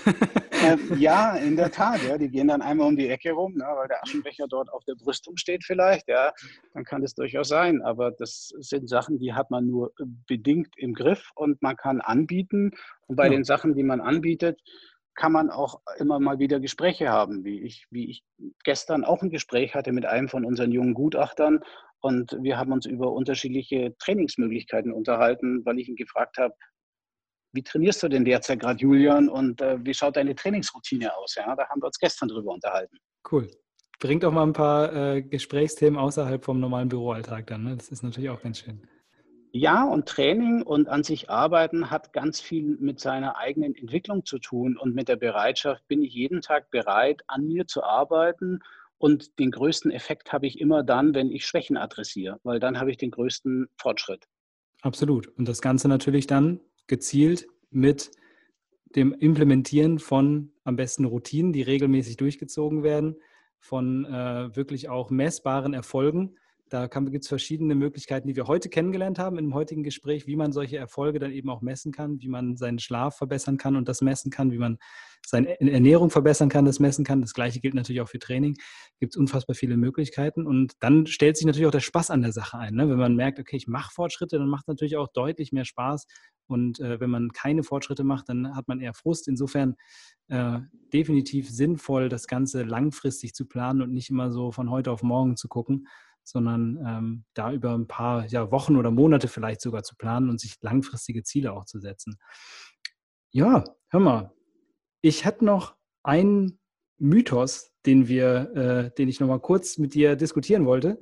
ähm, ja, in der Tat. Ja. Die gehen dann einmal um die Ecke rum, ne, weil der Aschenbecher dort auf der Brüstung steht vielleicht. Ja. Dann kann das durchaus sein. Aber das sind Sachen, die hat man nur bedingt im Griff und man kann anbieten. Und bei ja. den Sachen, die man anbietet, kann man auch immer mal wieder Gespräche haben, wie ich, wie ich gestern auch ein Gespräch hatte mit einem von unseren jungen Gutachtern. Und wir haben uns über unterschiedliche Trainingsmöglichkeiten unterhalten, weil ich ihn gefragt habe, wie trainierst du denn derzeit gerade, Julian? Und äh, wie schaut deine Trainingsroutine aus? Ja, da haben wir uns gestern drüber unterhalten. Cool. Bringt auch mal ein paar äh, Gesprächsthemen außerhalb vom normalen Büroalltag dann, ne? Das ist natürlich auch ganz schön. Ja, und Training und an sich arbeiten hat ganz viel mit seiner eigenen Entwicklung zu tun und mit der Bereitschaft, bin ich jeden Tag bereit, an mir zu arbeiten. Und den größten Effekt habe ich immer dann, wenn ich Schwächen adressiere, weil dann habe ich den größten Fortschritt. Absolut. Und das Ganze natürlich dann gezielt mit dem Implementieren von am besten Routinen, die regelmäßig durchgezogen werden, von äh, wirklich auch messbaren Erfolgen, Da gibt es verschiedene Möglichkeiten, die wir heute kennengelernt haben im heutigen Gespräch, wie man solche Erfolge dann eben auch messen kann, wie man seinen Schlaf verbessern kann und das messen kann, wie man seine Ernährung verbessern kann, das messen kann. Das Gleiche gilt natürlich auch für Training. Gibt es unfassbar viele Möglichkeiten und dann stellt sich natürlich auch der Spaß an der Sache ein. Ne? Wenn man merkt, okay, ich mache Fortschritte, dann macht es natürlich auch deutlich mehr Spaß und äh, wenn man keine Fortschritte macht, dann hat man eher Frust. Insofern äh, definitiv sinnvoll, das Ganze langfristig zu planen und nicht immer so von heute auf morgen zu gucken, sondern ähm, da über ein paar ja, Wochen oder Monate vielleicht sogar zu planen und sich langfristige Ziele auch zu setzen. Ja, hör mal, ich hätte noch einen Mythos, den wir, äh, den ich noch mal kurz mit dir diskutieren wollte,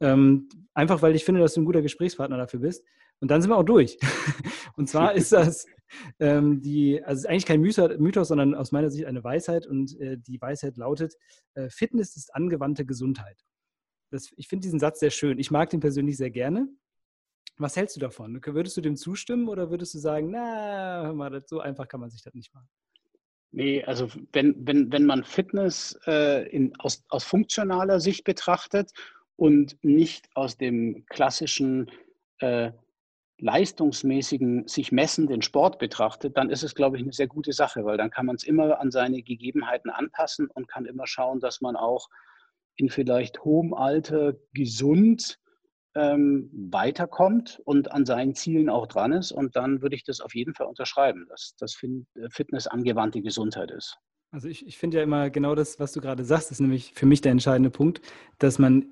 ähm, einfach weil ich finde, dass du ein guter Gesprächspartner dafür bist. Und dann sind wir auch durch. Und zwar ist das ähm, die, also es ist eigentlich kein Mythos, sondern aus meiner Sicht eine Weisheit. Und äh, die Weisheit lautet: äh, Fitness ist angewandte Gesundheit. Das, ich finde diesen Satz sehr schön. Ich mag den persönlich sehr gerne. Was hältst du davon? Würdest du dem zustimmen oder würdest du sagen, na, hör mal, so einfach kann man sich das nicht machen? Nee, also wenn, wenn, wenn man Fitness äh, in, aus, aus funktionaler Sicht betrachtet und nicht aus dem klassischen, äh, leistungsmäßigen, sich messenden Sport betrachtet, dann ist es, glaube ich, eine sehr gute Sache, weil dann kann man es immer an seine Gegebenheiten anpassen und kann immer schauen, dass man auch in vielleicht hohem Alter gesund ähm, weiterkommt und an seinen Zielen auch dran ist. Und dann würde ich das auf jeden Fall unterschreiben, dass das Fitness angewandte Gesundheit ist. Also ich, ich finde ja immer genau das, was du gerade sagst, ist nämlich für mich der entscheidende Punkt, dass man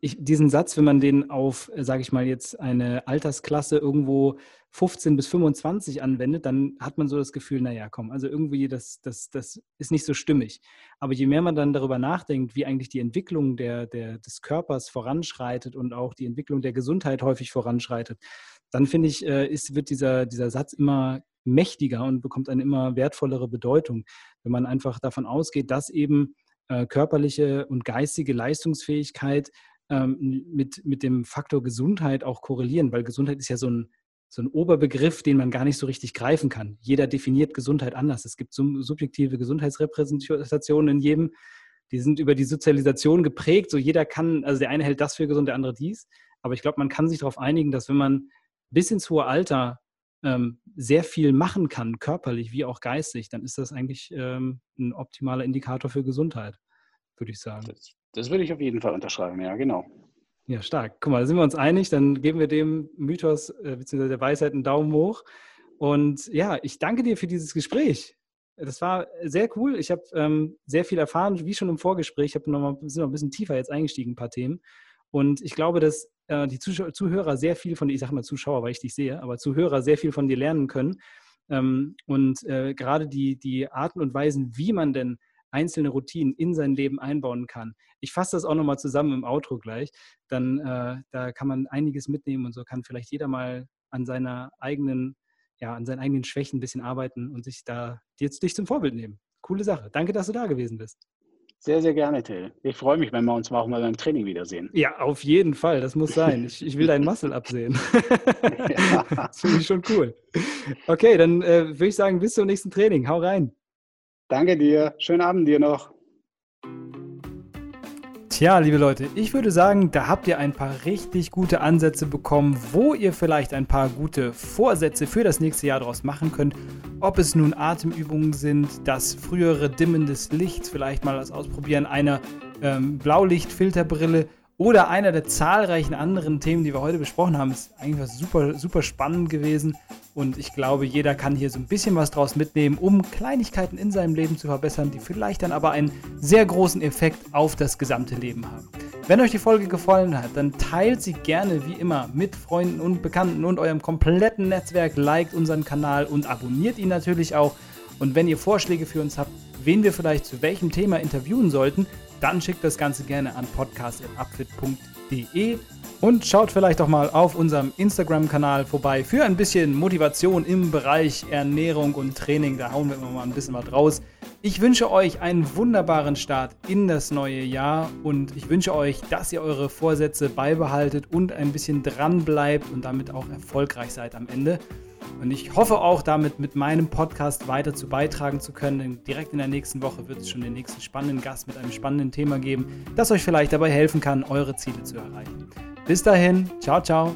ich, diesen Satz, wenn man den auf, sage ich mal jetzt, eine Altersklasse irgendwo fünfzehn bis fünfundzwanzig anwendet, dann hat man so das Gefühl, naja, komm, also irgendwie das, das, das ist nicht so stimmig. Aber je mehr man dann darüber nachdenkt, wie eigentlich die Entwicklung der, der, des Körpers voranschreitet und auch die Entwicklung der Gesundheit häufig voranschreitet, dann finde ich, ist, wird dieser, dieser Satz immer mächtiger und bekommt eine immer wertvollere Bedeutung, wenn man einfach davon ausgeht, dass eben äh, körperliche und geistige Leistungsfähigkeit Mit, mit dem Faktor Gesundheit auch korrelieren, weil Gesundheit ist ja so ein, so ein Oberbegriff, den man gar nicht so richtig greifen kann. Jeder definiert Gesundheit anders. Es gibt so subjektive Gesundheitsrepräsentationen in jedem, die sind über die Sozialisation geprägt. So jeder kann, also der eine hält das für gesund, der andere dies. Aber ich glaube, man kann sich darauf einigen, dass wenn man bis ins hohe Alter ähm, sehr viel machen kann, körperlich wie auch geistig, dann ist das eigentlich ähm, ein optimaler Indikator für Gesundheit, würde ich sagen. Das Das würde ich auf jeden Fall unterschreiben, ja, genau. Ja, stark. Guck mal, da sind wir uns einig. Dann geben wir dem Mythos äh, bzw. der Weisheit einen Daumen hoch. Und ja, ich danke dir für dieses Gespräch. Das war sehr cool. Ich habe ähm, sehr viel erfahren, wie schon im Vorgespräch. Ich noch mal, sind noch ein bisschen tiefer jetzt eingestiegen, ein paar Themen. Und ich glaube, dass äh, die Zuschauer, Zuhörer sehr viel von dir, ich sage mal Zuschauer, weil ich dich sehe, aber Zuhörer sehr viel von dir lernen können. Ähm, und äh, gerade die, die Arten und Weisen, wie man denn einzelne Routinen in sein Leben einbauen kann. Ich fasse das auch nochmal zusammen im Outro gleich, dann äh, da kann man einiges mitnehmen und so kann vielleicht jeder mal an seiner eigenen, ja, an seinen eigenen Schwächen ein bisschen arbeiten und sich da jetzt dich zum Vorbild nehmen. Coole Sache. Danke, dass du da gewesen bist. Sehr, sehr gerne, Till. Ich freue mich, wenn wir uns mal auch mal beim Training wiedersehen. Ja, auf jeden Fall. Das muss sein. Ich, ich will deinen Muscle absehen. Das finde ich schon cool. Okay, dann äh, würde ich sagen, bis zum nächsten Training. Hau rein. Danke dir. Schönen Abend dir noch. Tja, liebe Leute, ich würde sagen, da habt ihr ein paar richtig gute Ansätze bekommen, wo ihr vielleicht ein paar gute Vorsätze für das nächste Jahr daraus machen könnt. Ob es nun Atemübungen sind, das frühere Dimmen des Lichts, vielleicht mal das Ausprobieren einer ähm, Blaulichtfilterbrille oder einer der zahlreichen anderen Themen, die wir heute besprochen haben. Ist eigentlich was super, super spannend gewesen. Und ich glaube, jeder kann hier so ein bisschen was draus mitnehmen, um Kleinigkeiten in seinem Leben zu verbessern, die vielleicht dann aber einen sehr großen Effekt auf das gesamte Leben haben. Wenn euch die Folge gefallen hat, dann teilt sie gerne wie immer mit Freunden und Bekannten und eurem kompletten Netzwerk, liked unseren Kanal und abonniert ihn natürlich auch. Und wenn ihr Vorschläge für uns habt, wen wir vielleicht zu welchem Thema interviewen sollten, dann schickt das Ganze gerne an podcast at upfit punkt de und schaut vielleicht auch mal auf unserem Instagram-Kanal vorbei für ein bisschen Motivation im Bereich Ernährung und Training. Da hauen wir immer mal ein bisschen was raus. Ich wünsche euch einen wunderbaren Start in das neue Jahr und ich wünsche euch, dass ihr eure Vorsätze beibehaltet und ein bisschen dran bleibt und damit auch erfolgreich seid am Ende. Und ich hoffe auch, damit mit meinem Podcast weiter zu beitragen zu können. Denn direkt in der nächsten Woche wird es schon den nächsten spannenden Gast mit einem spannenden Thema geben, das euch vielleicht dabei helfen kann, eure Ziele zu erreichen. Bis dahin, ciao, ciao.